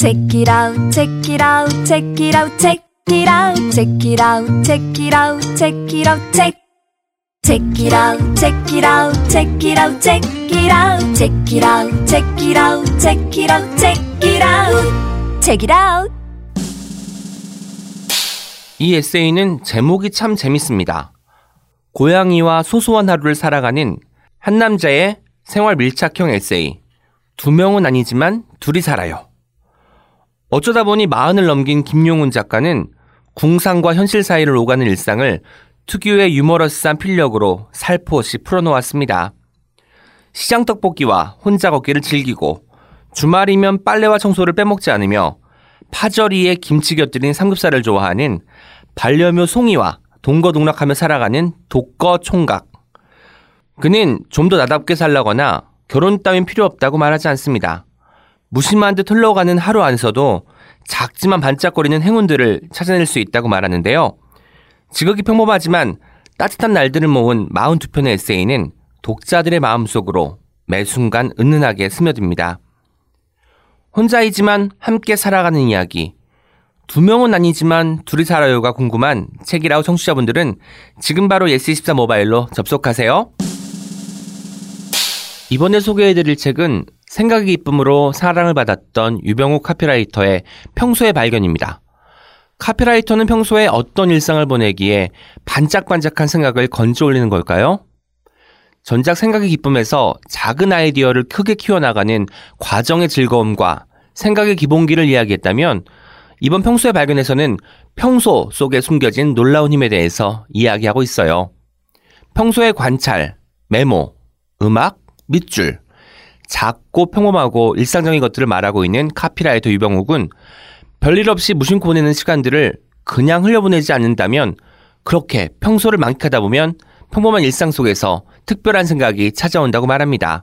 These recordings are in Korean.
Check it out, check it out, check it out, check it out, check it out, check it out, check it out, check. Check it out, check it out, check it out, check it out, check it out, check it out, check it out, check it out, check it out. 이 에세이는 제목이 참 재밌습니다. 고양이와 소소한 하루를 살아가는 한 남자의 생활 밀착형 에세이. 두 명은 아니지만 둘이 살아요. 어쩌다 보니 40을 넘긴 김용훈 작가는 궁상과 현실 사이를 오가는 일상을 특유의 유머러스한 필력으로 살포시 풀어놓았습니다. 시장 떡볶이와 혼자 걷기를 즐기고 주말이면 빨래와 청소를 빼먹지 않으며 파절이에 김치 곁들인 삼겹살을 좋아하는 반려묘 송이와 동거동락하며 살아가는 독거 총각. 그는 좀 더 나답게 살라거나 결혼 따윈 필요 없다고 말하지 않습니다. 무심한 듯 흘러가는 하루 안에서도 작지만 반짝거리는 행운들을 찾아낼 수 있다고 말하는데요. 지극히 평범하지만 따뜻한 날들을 모은 42편의 에세이는 독자들의 마음속으로 매 순간 은은하게 스며듭니다. 혼자이지만 함께 살아가는 이야기, 두 명은 아니지만 둘이 살아요가 궁금한 책이라우 청취자분들은 지금 바로 예스24 모바일로 접속하세요. 이번에 소개해드릴 책은 생각의 기쁨으로 사랑을 받았던 유병욱 카피라이터의 평소의 발견입니다. 카피라이터는 평소에 어떤 일상을 보내기에 반짝반짝한 생각을 건져 올리는 걸까요? 전작 생각의 기쁨에서 작은 아이디어를 크게 키워나가는 과정의 즐거움과 생각의 기본기를 이야기했다면 이번 평소의 발견에서는 평소 속에 숨겨진 놀라운 힘에 대해서 이야기하고 있어요. 평소의 관찰, 메모, 음악, 밑줄, 작고 평범하고 일상적인 것들을 말하고 있는 카피라이터 유병욱은 별일 없이 무심코 보내는 시간들을 그냥 흘려보내지 않는다면 그렇게 평소를 만끽하다 보면 평범한 일상 속에서 특별한 생각이 찾아온다고 말합니다.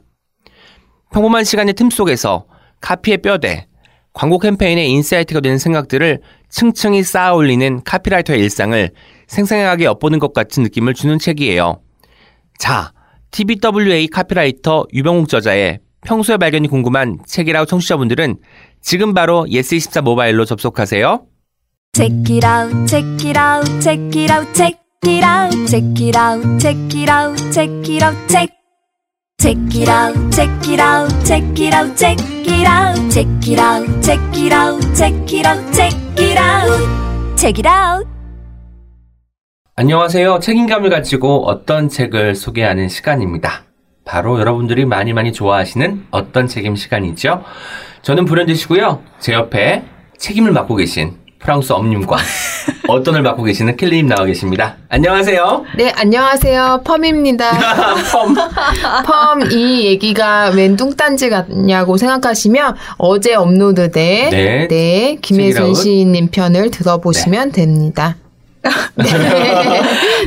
평범한 시간의 틈 속에서 카피의 뼈대, 광고 캠페인의 인사이트가 되는 생각들을 층층이 쌓아 올리는 카피라이터의 일상을 생생하게 엿보는 것 같은 느낌을 주는 책이에요. 자, TBWA 카피라이터 유병욱 저자의 평소의 발견이 궁금한 책이라우 청취자분들은 지금 바로 예스24 모바일로 접속하세요. Check it out, check it out, check it out, check it out, check it out, check it out, check it out, check. Check it out, check it out, check it out, check it out, check it out, check it out, check it out, check it out, check it out. 안녕하세요. 책임감을 가지고 어떤 책을 소개하는 시간입니다. 바로 여러분들이 많이 많이 좋아하시는 어떤 책임 시간이죠. 저는 불현듯이고요. 제 옆에 책임을 맡고 계신 프랑스 엄님과 어떤을 맡고 계시는 캘리님 나와 계십니다. 안녕하세요. 네, 안녕하세요. 펌입니다. 펌, 이 얘기가 웬 뚱딴지 같냐고 생각하시면 어제 업로드된 네, 김혜진 시인님 편을 들어보시면 됩니다. 네.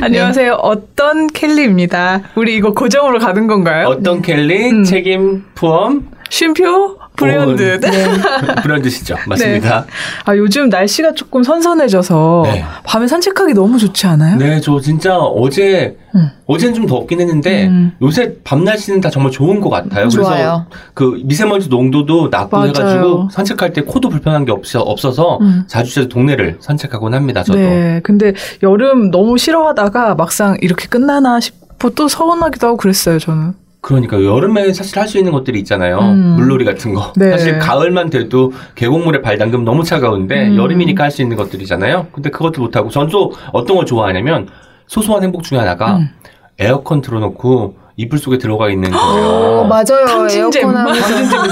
안녕하세요. 어떤 캘리입니다. 우리 이거 고정으로 가는 건가요? 어떤 캘리, 책임, 푸엄, 쉼표, 불현듯. 불현듯이죠. 맞습니다. 네. 아, 요즘 날씨가 조금 선선해져서 밤에 산책하기 너무 좋지 않아요? 네, 저 진짜 어제는 좀 덥긴 했는데 요새 밤 날씨는 다 정말 좋은 것 같아요. 좋아요. 그래서 그 미세먼지 농도도 낮고 해가지고 산책할 때 코도 불편한 게 없어서 자주 동네를 산책하곤 합니다. 저도. 네, 근데 여름 너무 싫어하다가 막상 이렇게 끝나나 싶고 또 서운하기도 하고 그랬어요. 저는. 그러니까 여름에 사실 할 수 있는 것들이 있잖아요. 물놀이 같은 거. 네. 사실 가을만 돼도 계곡물에 발 담그면 너무 차가운데 여름이니까 할 수 있는 것들이잖아요. 근데 그것도 못하고 전 또 어떤 걸 좋아하냐면 소소한 행복 중에 하나가 에어컨 틀어놓고 이불 속에 들어가 있는 거예요. 맞아요. 탕진잼인데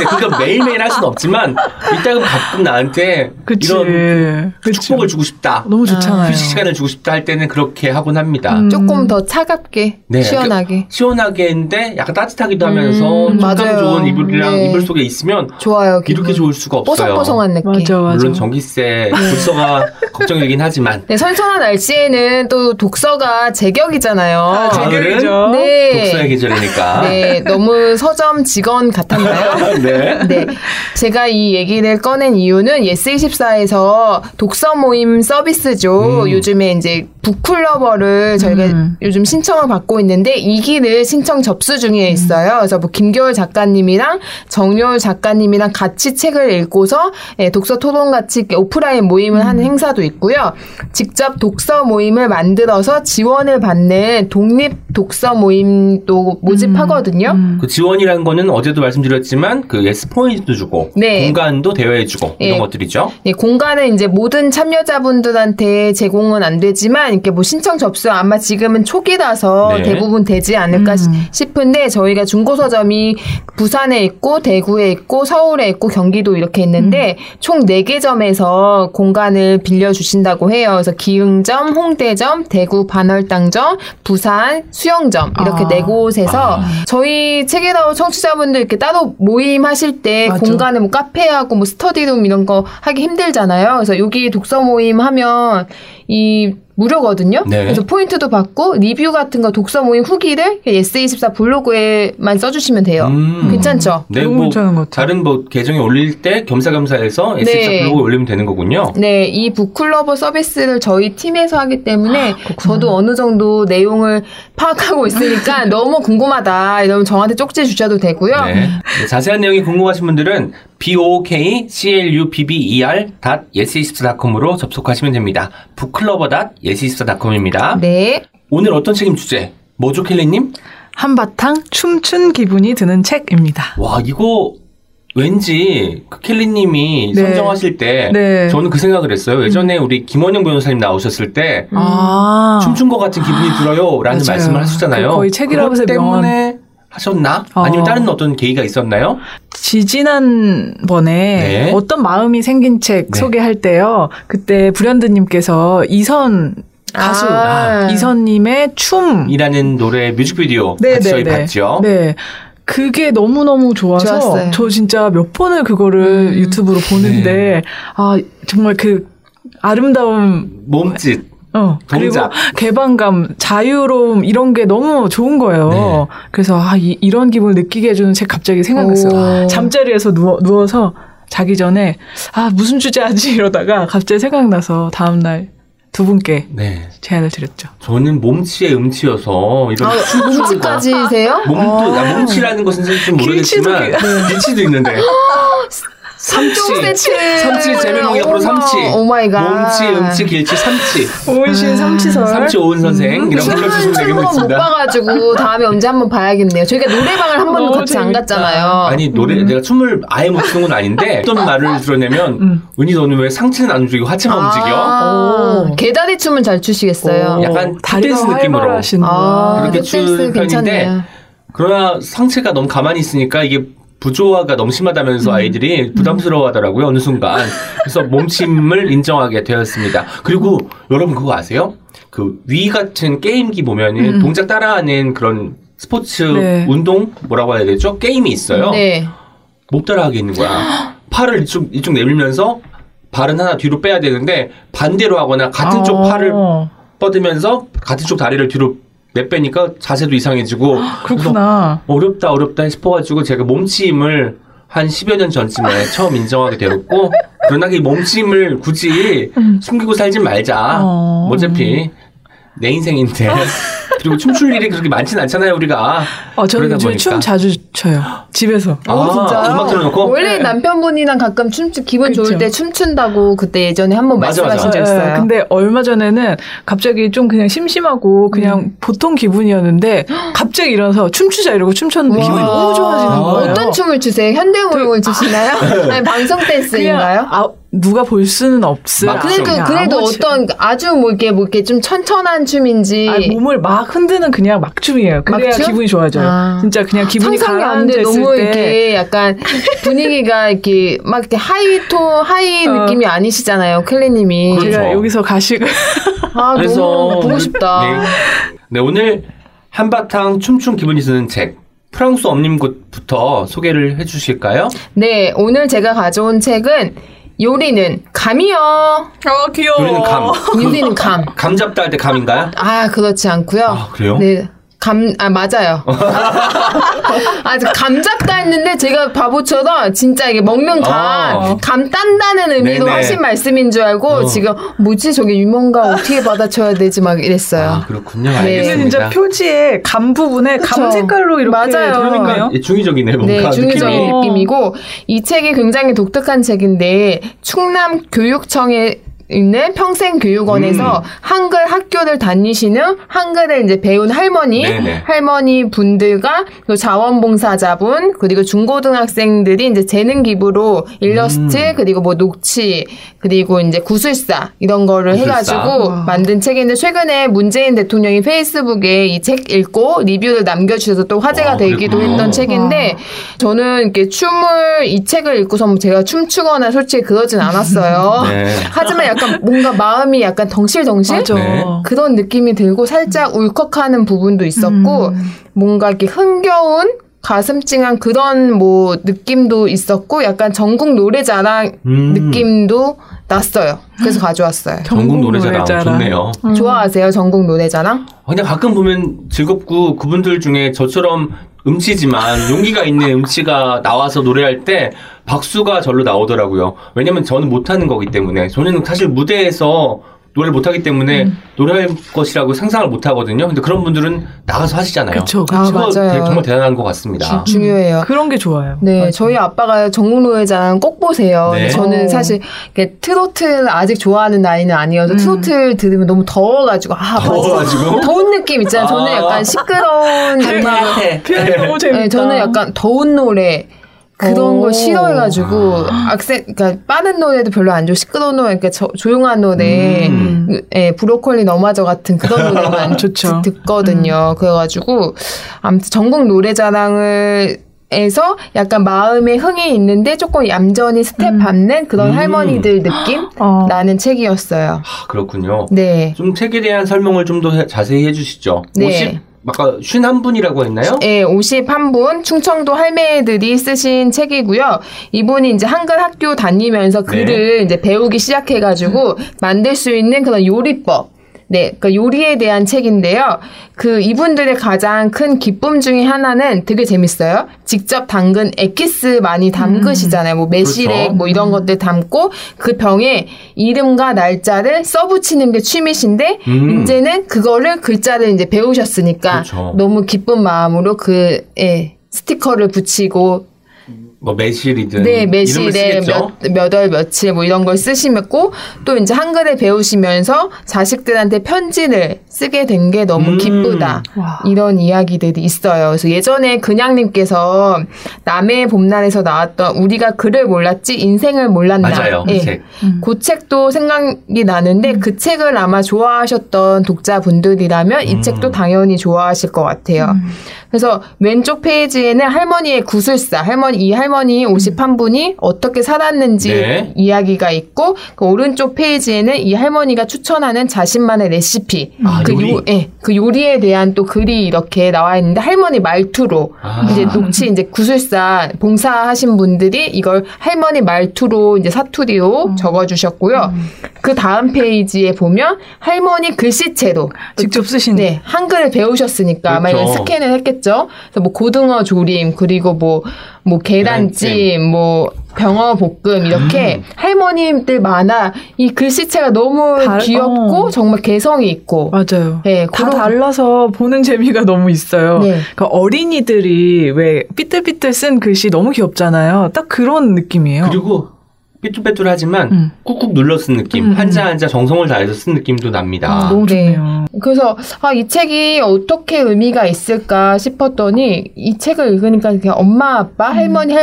그러니까 매일매일 할 수는 없지만 이따금 가끔 나한테 이런 축복을 주고 싶다. 너무 좋잖아요. 휴식 시간을 주고 싶다 할 때는 그렇게 하곤 합니다. 조금 더 차갑게, 시원하게. 시원하게인데 약간 따뜻하기도 하면서 조금 좋은 이불이랑 이불 속에 있으면 좋아요. 이렇게 좋을 수가 없어요. 뽀송뽀송한 느낌. 맞아. 물론 전기세, 독서가 걱정이긴 하지만. 네, 선선한 날씨에는 또 독서가 제격이잖아요. 제격이죠. 네. 독서의 계절이니까. 네, 너무 서점 직원 같았나요? 네. 네. 제가 이 얘기를 꺼낸 이유는 예스24에서 독서 모임 서비스죠. 요즘에 이제 북클러버를 저희가 요즘 신청을 받고 있는데 2기를 신청 접수 중에 있어요. 그래서 뭐 김겨울 작가님이랑 정겨울 작가님이랑 같이 책을 읽고서 예, 독서 토론 같이 오프라인 모임을 하는 행사도 있고요. 직접 독서 모임을 만들어서 지원을 받는 독립 독서 모임도 모집하거든요. 그 지원이라는 거는 어제도 말씀드렸지만 그 예스 포인트도 주고 네. 공간도 대여해주고 예. 이런 것들이죠. 예, 공간은 이제 모든 참여자분들한테 제공은 안 되지만 이렇게 뭐 신청 접수 아마 지금은 초기라서 네. 대부분 되지 않을까 싶은데 저희가 중고서점이 부산에 있고 대구에 있고 서울에 있고 경기도 이렇게 있는데 총 4개 점에서 공간을 빌려주신다고 해요. 그래서 기흥점, 홍대점, 대구 반월당점, 부산, 수영점 이렇게 4곳에서 저희 책에다오 청취자분들 이렇게 따로 모임하실 때 공간에 뭐 카페하고 뭐 스터디룸 이런 거 하기 힘들잖아요. 그래서 여기 독서 모임 하면 이 무료거든요. 네. 그래서 포인트도 받고 리뷰 같은 거 독서 모임 후기를 예스24 블로그에만 써주시면 돼요. 괜찮죠? 네, 뭐 다른 뭐 계정에 올릴 때 겸사겸사해서 예스24 네. 블로그에 올리면 되는 거군요. 네, 이 북클러버 서비스를 저희 팀에서 하기 때문에 저도 어느 정도 내용을 파악하고 있으니까 너무 궁금하다 이러면 저한테 쪽지 주셔도 되고요. 네. 네, 자세한 내용이 궁금하신 분들은 BOKCLUBBER.yes24.com으로 접속하시면 됩니다. 북클러버.yes24.com입니다. 네. 오늘 어떤 책임 주제? 뭐죠, 켈리님? 한바탕 춤춘 기분이 드는 책입니다. 와, 이거 왠지 그 켈리님이 네. 선정하실 때 네. 저는 그 생각을 했어요. 예전에 우리 김원영 변호사님 나오셨을 때 춤춘 것 같은 기분이 들어요 라는 맞아요. 말씀을 하셨잖아요. 거의 책이라고 해서 때문에 하셨나? 아니면 다른 어떤 계기가 있었나요? 지난번에 네. 어떤 마음이 생긴 책 네. 소개할 때요. 그때 불현듯님께서 이선 가수 이선님의 춤이라는 노래 뮤직비디오 같이 저희 봤죠. 네. 그게 너무너무 좋아서 좋았어요. 저 진짜 몇 번을 그거를 유튜브로 보는데 네. 아 정말 그 아름다운 몸짓 그리고 동작. 개방감, 자유로움 이런 게 너무 좋은 거예요. 네. 그래서 이런 기분을 느끼게 해주는 책 갑자기 생각났어요. 잠자리에서 누워서 자기 전에 무슨 주제 하지 이러다가 갑자기 생각나서 다음날 두 분께 네. 제안을 드렸죠. 저는 몸치에 음치여서 이런 몸치까지세요? 몸치라는 것은 좀 모르겠지만 길치도 있는데 3종 세트. 삼치 재미목이 앞으로 삼치. 오마이갓. 몸치, 음치, 길치, 삼치. 오은신 삼치설. 삼치 오은 선생. 이라고 불러주시면 되겠습니다. 못 봐가지고 다음에 언제 한번 봐야겠네요. 저희가 노래방을 한 번도 같이 재밌다. 안 갔잖아요. 아니 내가 춤을 아예 못 추는 건 아닌데 어떤 말을 드러내면 은희 너는 왜 상체는 안 움직이고 하체만 움직여? 개다리 춤은 잘 추시겠어요. 약간 탭댄스 느낌으로. 그렇게 출 편인데 그러나 상체가 너무 가만히 있으니까 이게 부조화가 너무 심하다면서 아이들이 부담스러워하더라고요. 어느 순간. 그래서 몸침을 인정하게 되었습니다. 그리고 여러분 그거 아세요? 그 위 같은 게임기 보면은 동작 따라하는 그런 스포츠 네. 운동 뭐라고 해야 되죠? 게임이 있어요. 네. 못 따라하게 있는 거야. 팔을 이쪽 내밀면서 발은 하나 뒤로 빼야 되는데 반대로 하거나 같은 쪽 팔을 뻗으면서 같은 쪽 다리를 뒤로 빼니까 자세도 이상해지고 그렇구나. 어렵다 싶어가지고 제가 몸치임을 한 10여 년 전쯤에 처음 인정하게 되었고 그러나 이 몸치임을 굳이 숨기고 살지 말자. 어차피 내 인생인데 그리고 춤출 일이 그렇게 많진 않잖아요 우리가. 저는 요즘 춤 자주 춰요 집에서. 진짜. 음악 틀어놓고. 원래 네. 남편분이랑 가끔 기분 그렇죠. 좋을 때 춤춘다고 그때 예전에 한번 말씀하신 적 있어요. 네. 근데 얼마 전에는 갑자기 좀 그냥 심심하고 그냥 보통 기분이었는데 갑자기 일어나서 춤추자 이러고 춤췄는데 기분이 너무 좋아지는 거예요. 어떤 춤을 추세요? 현대무용을 추시나요? 아니 방송 댄스인가요? 누가 볼 수는 없어요. 그래도 어떤 아주 뭐 이렇게 좀 천천한 춤인지. 몸을 막 흔드는 그냥 막춤이에요. 그래야 막춤? 기분이 좋아져요. 진짜 그냥 기분이 가라앉았을 때 너무 이렇게 약간 분위기가 이렇게 막 이렇게 하이 느낌이 아니시잖아요, 켈리님이. 제가 여기서 가시고. 너무 보고 싶다. 네, 오늘 한바탕 춤춘 기분이 드는 책. 프랑스 엄님부터 소개를 해주실까요? 네, 오늘 제가 가져온 책은. 요리는 감이요. 귀여워. 요리는 감. 감잡다 할 때 감인가요? 그렇지 않고요. 그래요? 네. 맞아요. 감 잡다 했는데 제가 바보처럼 진짜 이게 먹는 감 딴다는 의미로 네네. 하신 말씀인 줄 알고 지금 뭐지 저게 유머인가 어떻게 받아쳐야 되지 막 이랬어요. 아, 그렇군요. 네. 알겠습니다. 이게 진짜 표지에 감 부분에 그쵸? 감 색깔로 이렇게 맞아요. 중의적이네 뭔가 네, 중의적인 느낌이고 이 책이 굉장히 독특한 책인데 충남 교육청의 있는 평생교육원에서 한글 학교를 다니시는 한글을 이제 배운 할머니 분들과 또 자원봉사자분 그리고 중고등학생들이 이제 재능 기부로 일러스트 그리고 뭐 녹취 그리고 이제 구술사 이런 거를 해가지고 만든 책인데 최근에 문재인 대통령이 페이스북에 이 책 읽고 리뷰를 남겨주셔서 또 화제가 되기도 했던 책인데 저는 이렇게 이 책을 읽고서 제가 춤추거나 솔직히 그러진 않았어요. 네. 하지만 약간 뭔가 마음이 약간 덩실덩실 네. 그런 느낌이 들고 살짝 울컥하는 부분도 있었고 뭔가 이렇게 흥겨운 가슴찡한 그런 뭐 느낌도 있었고 약간 전국 노래자랑 느낌도 났어요. 그래서 가져왔어요. 전국 노래자랑 좋네요. 좋아하세요 전국 노래자랑? 그냥 가끔 보면 즐겁고 그분들 중에 저처럼 음치지만 용기가 있는 음치가 나와서 노래할 때 박수가 절로 나오더라고요. 왜냐면 저는 못하는 거기 때문에 저는 사실 무대에서 노래를 못하기 때문에 노래할 것이라고 상상을 못하거든요. 근데 그런 분들은 나가서 하시잖아요. 그쵸, 그쵸. 아, 맞아요. 정말 대단한 것 같습니다. 중요해요. 그런 게 좋아요. 네, 맞아요. 저희 아빠가 전국노래자랑 꼭 보세요. 네. 저는 사실 트로트를 아직 좋아하는 나이는 아니어서 트로트를 들으면 너무 더워가지고 더운 느낌 있잖아요. 저는 약간 시끄러운 음악 표현이 너무 재밌다. 네, 저는 약간 더운 노래 그런 거 싫어해가지고 그러니까 빠른 노래도 별로 안 좋고 시끄러운 노래, 그러니까 조용한 노래, 예, 브로콜리 너마저 같은 그런 노래만 좋죠. 듣거든요. 그래가지고 아무튼 전국 노래자랑을 에서 약간 마음에 흥이 있는데 조금 얌전히 스텝 밟는 그런 할머니들 느낌 나는 책이었어요. 아, 그렇군요. 네. 좀 책에 대한 설명을 좀 더 자세히 해주시죠. 네. 아까 51분이라고 했나요? 네, 51분. 충청도 할매들이 쓰신 책이고요. 이분이 이제 한글 학교 다니면서 글을 네. 이제 배우기 시작해가지고 만들 수 있는 그런 요리법. 네, 그러니까 요리에 대한 책인데요. 이분들의 가장 큰 기쁨 중에 하나는 되게 재밌어요. 직접 담근 엑기스 많이 담그시잖아요. 뭐 매실액 그렇죠. 뭐 이런 것들 담고 그 병에 이름과 날짜를 써붙이는 게 취미신데 이제는 그거를 글자를 이제 배우셨으니까 그렇죠. 너무 기쁜 마음으로 스티커를 붙이고. 뭐 매실이든 네, 매실에 몇 월 며칠 뭐 이런 걸 쓰시고 또 이제 한글을 배우시면서 자식들한테 편지를 쓰게 된 게 너무 기쁘다 이런 이야기들이 있어요. 그래서 예전에 근양님께서 남해의 봄날에서 나왔던 우리가 글을 몰랐지 인생을 몰랐나 맞아요. 네. 그 책도 생각이 나는데 그 책을 아마 좋아하셨던 독자분들이라면 이 책도 당연히 좋아하실 것 같아요. 그래서 왼쪽 페이지에는 할머니의 구술사 할머니 51분이 어떻게 살았는지 네. 이야기가 있고 오른쪽 페이지에는 이 할머니가 추천하는 자신만의 레시피 그 요리에 대한 또 글이 이렇게 나와 있는데 할머니 말투로 이제 이제 구술사 봉사하신 분들이 이걸 할머니 말투로 이제 사투리로 적어주셨고요. 그 다음 페이지에 보면 할머니 글씨체로 직접 쓰신 네, 한글을 배우셨으니까 그렇죠. 아마 스캔을 했겠죠. 그래서 뭐 고등어 조림 그리고 뭐 계란찜, 뭐 병어 볶음 이렇게 할머님들 많아 이 글씨체가 너무 귀엽고 정말 개성이 있고 맞아요. 네, 다 달라서 보는 재미가 너무 있어요. 네. 그러니까 어린이들이 왜 삐뚤삐뚤 쓴 글씨 너무 귀엽잖아요. 딱 그런 느낌이에요. 그리고 삐뚤빼뚤하지만 꾹꾹 눌러 쓴 느낌 한자 정성을 다해서 쓴 느낌도 납니다. 너무 좋네요. 그래서 이 책이 어떻게 의미가 있을까 싶었더니 이 책을 읽으니까 그냥 엄마 아빠 할머니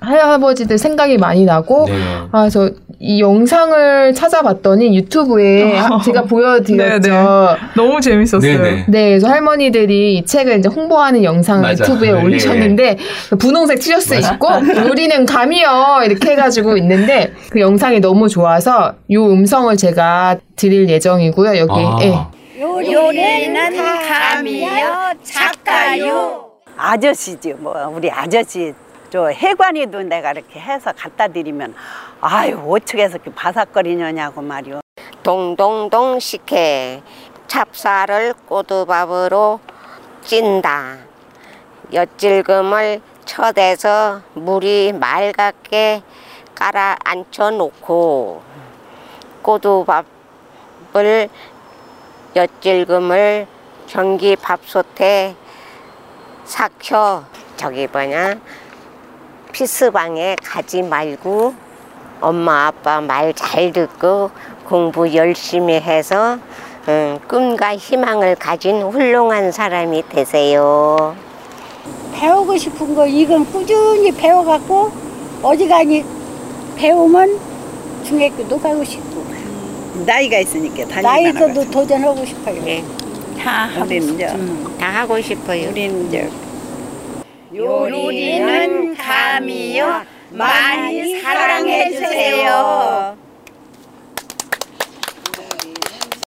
할아버지들 생각이 많이 나고 그래서 이 영상을 찾아봤더니 유튜브에 제가 보여드렸죠. 네네. 너무 재밌었어요. 네네. 네, 그래서 할머니들이 이 책을 이제 홍보하는 영상을 유튜브에 올리셨는데 분홍색 티셔츠 입고 요리는 감이요 이렇게 해가지고 있는데 그 영상이 너무 좋아서 요 음성을 제가 드릴 예정이고요. 여기 요리는 감이요 작가요 아저씨지 우리 아저씨 저 해관이도 내가 이렇게 해서 갖다 드리면 아유 어떻게서 이렇게 바삭거리냐고 말이요. 동동동 식혜 찹쌀을 꼬두밥으로 엿진다. 엿질금을 쳐대서 물이 맑게 깔아 앉혀놓고 고두밥을 엿질금을 전기 밥솥에 삭혀 피스방에 가지 말고 엄마 아빠 말 잘 듣고 공부 열심히 해서 꿈과 희망을 가진 훌륭한 사람이 되세요. 배우고 싶은 거 이건 꾸준히 배워갖고 어지간히 배우면 중학교도 가고 싶고 나이가 있으니까 나이도 도전하고 싶어요. 네. 다 하고 싶어요. 우리는 이제 요리는 감이요. 많이 사랑해주세요.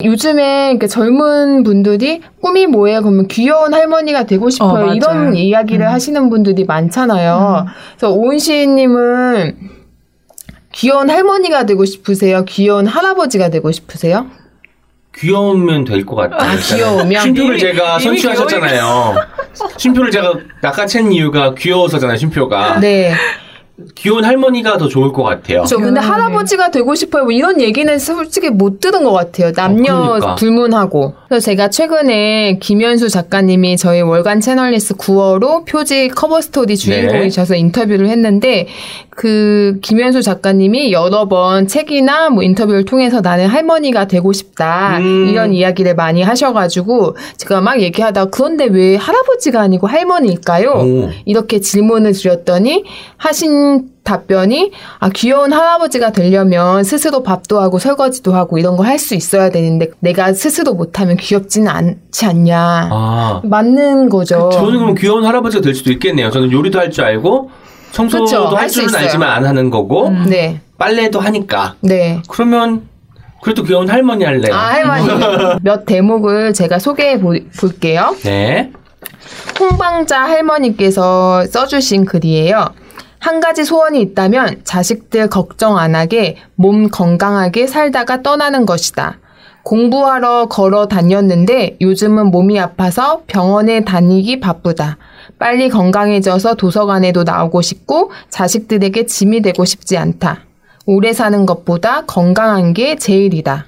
요즘에 젊은 분들이 꿈이 뭐예요? 그러면 귀여운 할머니가 되고 싶어요. 이런 이야기를 하시는 분들이 많잖아요. 그래서 오은 시인님은 귀여운 할머니가 되고 싶으세요? 귀여운 할아버지가 되고 싶으세요? 귀여우면 될 것 같아요. 귀여우면? 쉼표를 제가 선출하셨잖아요. 쉼표를 제가 낚아챈 이유가 귀여워서잖아요. 쉼표가. 네. 귀여운 할머니가 더 좋을 것 같아요. 그렇죠. 근데 할아버지가 되고 싶어요. 뭐 이런 얘기는 솔직히 못 들은 것 같아요. 남녀 그러니까. 불문하고. 그래서 제가 최근에 김현수 작가님이 저희 월간 채널리스트 9월호 표지 커버스토리 주인공이셔서 네. 인터뷰를 했는데 그 김현수 작가님이 여러 번 책이나 뭐 인터뷰를 통해서 나는 할머니가 되고 싶다. 이런 이야기를 많이 하셔가지고 제가 막 얘기하다가 그런데 왜 할아버지가 아니고 할머니일까요? 이렇게 질문을 드렸더니 하신 답변이 귀여운 할아버지가 되려면 스스로 밥도 하고 설거지도 하고 이런 거 할 수 있어야 되는데 내가 스스로 못하면 귀엽지는 않지 않냐. 맞는 거죠. 저는 그럼 귀여운 할아버지가 될 수도 있겠네요. 저는 요리도 할 줄 알고 청소도 그쵸, 할 줄은 알지만 안 하는 거고 네. 빨래도 하니까 네. 그러면 그래도 귀여운 할머니 할래요. 할머니. 몇 대목을 제가 소개해 볼게요. 네. 홍방자 할머니께서 써주신 글이에요. 한 가지 소원이 있다면 자식들 걱정 안 하게 몸 건강하게 살다가 떠나는 것이다. 공부하러 걸어 다녔는데 요즘은 몸이 아파서 병원에 다니기 바쁘다. 빨리 건강해져서 도서관에도 나오고 싶고 자식들에게 짐이 되고 싶지 않다. 오래 사는 것보다 건강한 게 제일이다.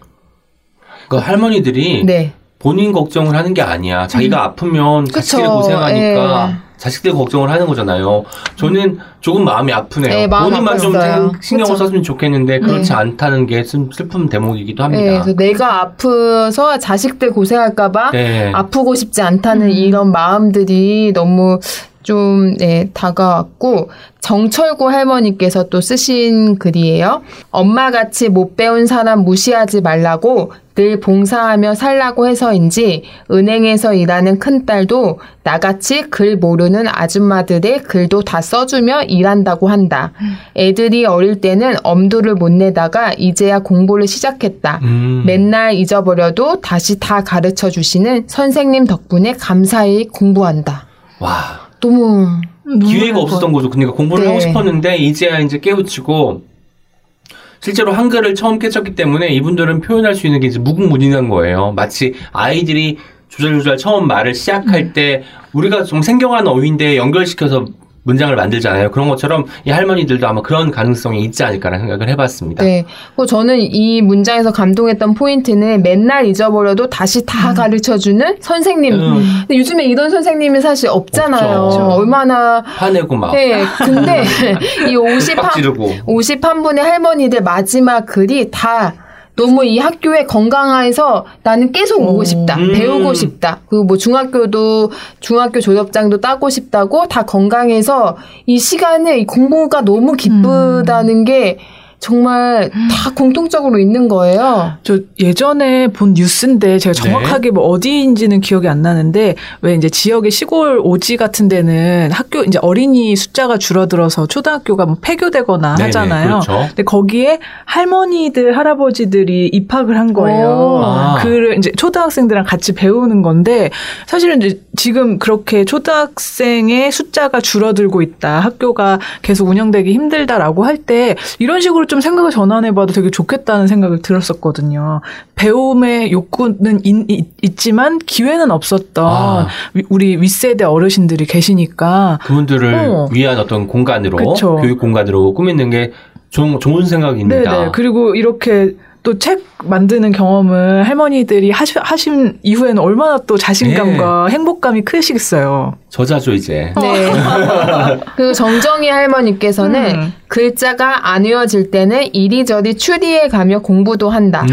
그러니까 할머니들이 네. 본인 걱정을 하는 게 아니야. 자기가 아프면 자식들이 고생하니까. 에. 자식들 걱정을 하는 거잖아요. 저는 조금 마음이 아프네요. 네, 마음 본인만 아팠어요. 좀 신경을 그쵸? 썼으면 좋겠는데 그렇지 네. 않다는 게 슬픈 대목이기도 합니다. 네, 그래서 내가 아파서 자식들 고생할까 봐 네. 아프고 싶지 않다는 이런 마음들이 너무 좀 네, 다가왔고 정철고 할머니께서 또 쓰신 글이에요. 엄마같이 못 배운 사람 무시하지 말라고 늘 봉사하며 살라고 해서인지 은행에서 일하는 큰딸도 나같이 글 모르는 아줌마들의 글도 다 써주며 일한다고 한다. 애들이 어릴 때는 엄두를 못 내다가 이제야 공부를 시작했다. 맨날 잊어버려도 다시 다 가르쳐 주시는 선생님 덕분에 감사히 공부한다. 와. 너무 기회가 없었던 거죠. 그러니까 공부를 네. 하고 싶었는데 이제야 이제 깨우치고 실제로 한글을 처음 깨쳤기 때문에 이분들은 표현할 수 있는 게 이제 무궁무진한 거예요. 마치 아이들이 조잘조잘 처음 말을 시작할 때 우리가 좀 생경한 어휘인데 연결시켜서 문장을 만들잖아요. 그런 것처럼 이 할머니들도 아마 그런 가능성이 있지 않을까라는 생각을 해봤습니다. 네. 저는 이 문장에서 감동했던 포인트는 맨날 잊어버려도 다시 다 가르쳐주는 선생님. 근데 요즘에 이런 선생님이 사실 없잖아요. 없죠. 얼마나 화내고 막. 네. 근데 이 51분의 할머니들 마지막 글이 다 너무 이 학교에 건강해서 나는 계속 오고 싶다. 배우고 싶다. 그리고 뭐 중학교 졸업장도 따고 싶다고 다 건강해서 이 시간에 이 공부가 너무 기쁘다는 게 정말 다 공통적으로 있는 거예요. 저 예전에 본 뉴스인데 제가 정확하게 네. 뭐 어디인지는 기억이 안 나는데 왜 이제 지역의 시골 오지 같은 데는 학교 이제 어린이 숫자가 줄어들어서 초등학교가 뭐 폐교되거나 네네, 하잖아요. 그렇죠. 근데 거기에 할머니들 할아버지들이 입학을 한 거예요. 그를 이제 초등학생들이랑 같이 배우는 건데 사실은 이제 지금 그렇게 초등학생의 숫자가 줄어들고 있다, 학교가 계속 운영되기 힘들다라고 할 때 이런 식으로 좀 생각을 전환해봐도 되게 좋겠다는 생각을 들었었거든요. 배움의 욕구는 있지만 기회는 없었던 우리 윗세대 어르신들이 계시니까 그분들을 위한 어떤 공간으로, 그쵸, 교육 공간으로 꾸미는 게 좋은 생각입니다. 네네. 그리고 이렇게 또 책 만드는 경험을 할머니들이 하신 이후에는 얼마나 또 자신감과, 네, 행복감이 크시겠어요. 저자죠 이제. 네. 그 정정희 할머니께서는 글자가 안 외워질 때는 이리저리 추리해 가며 공부도 한다.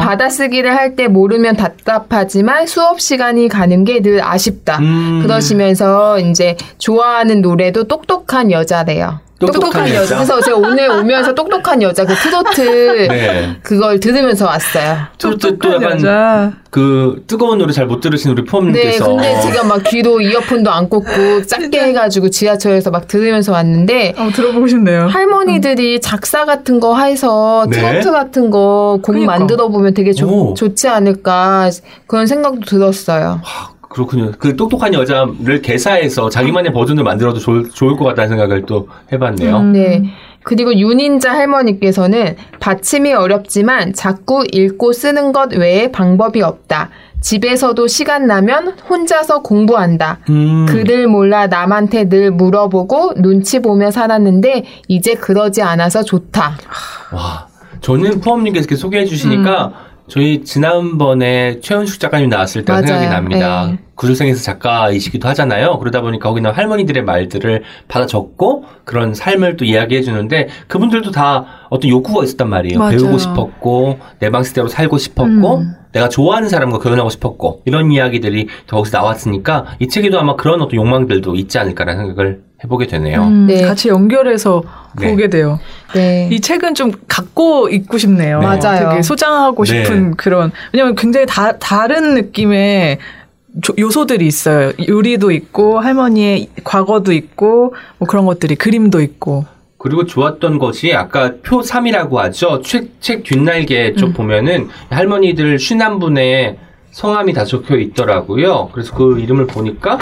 받아쓰기를 할 때 모르면 답답하지만 수업 시간이 가는 게 늘 아쉽다. 그러시면서 이제 좋아하는 노래도 똑똑한 여자래요. 똑똑한 여자. 그래서 제가 오늘 오면서 똑똑한 여자 그 트로트 네, 그걸 들으면서 왔어요. 똑똑한 여자. 그 뜨거운 노래 잘 못 들으신 우리 포함님께서. 네, 근데 제가 막 귀로 이어폰도 안 꽂고 작게 해가지고 지하철에서 막 들으면서 왔는데. 들어보고 싶네요. 할머니들이 작사 같은 거 해서 트로트, 네, 같은 거 곡 만들어 보면 되게 좋지 않을까 그런 생각도 들었어요. 그렇군요. 그 똑똑한 여자를 개사해서 자기만의 버전을 만들어도 좋을 것 같다는 생각을 또 해봤네요. 네. 그리고 윤인자 할머니께서는 받침이 어렵지만 자꾸 읽고 쓰는 것 외에 방법이 없다. 집에서도 시간 나면 혼자서 공부한다. 글을 몰라 남한테 늘 물어보고 눈치 보며 살았는데 이제 그러지 않아서 좋다. 와, 저는 포함님께서 소개해 주시니까 저희 지난번에 최은숙 작가님 나왔을 때 생각이 납니다. 네. 구술생에서 작가이시기도 하잖아요. 그러다 보니까 거기는 할머니들의 말들을 받아 적고 그런 삶을 또 이야기해 주는데 그분들도 다 어떤 욕구가 있었단 말이에요. 맞아요. 배우고 싶었고 내 방식대로 살고 싶었고 내가 좋아하는 사람과 결혼하고 싶었고 이런 이야기들이 거기서 나왔으니까 이 책에도 아마 그런 어떤 욕망들도 있지 않을까라는 생각을 해보게 되네요. 네. 같이 연결해서, 네, 보게 돼요. 네. 이 책은 좀 갖고 있고 싶네요. 네. 맞아요. 되게 소장하고 싶은, 네, 그런. 왜냐하면 굉장히 다른 느낌의 요소들이 있어요. 요리도 있고 할머니의 과거도 있고 뭐 그런 것들이, 그림도 있고. 그리고 좋았던 것이 아까 표 3이라고 하죠. 책 뒷날개 쪽 보면은 할머니들 51분의 성함이 다 적혀 있더라고요. 그래서 그 이름을 보니까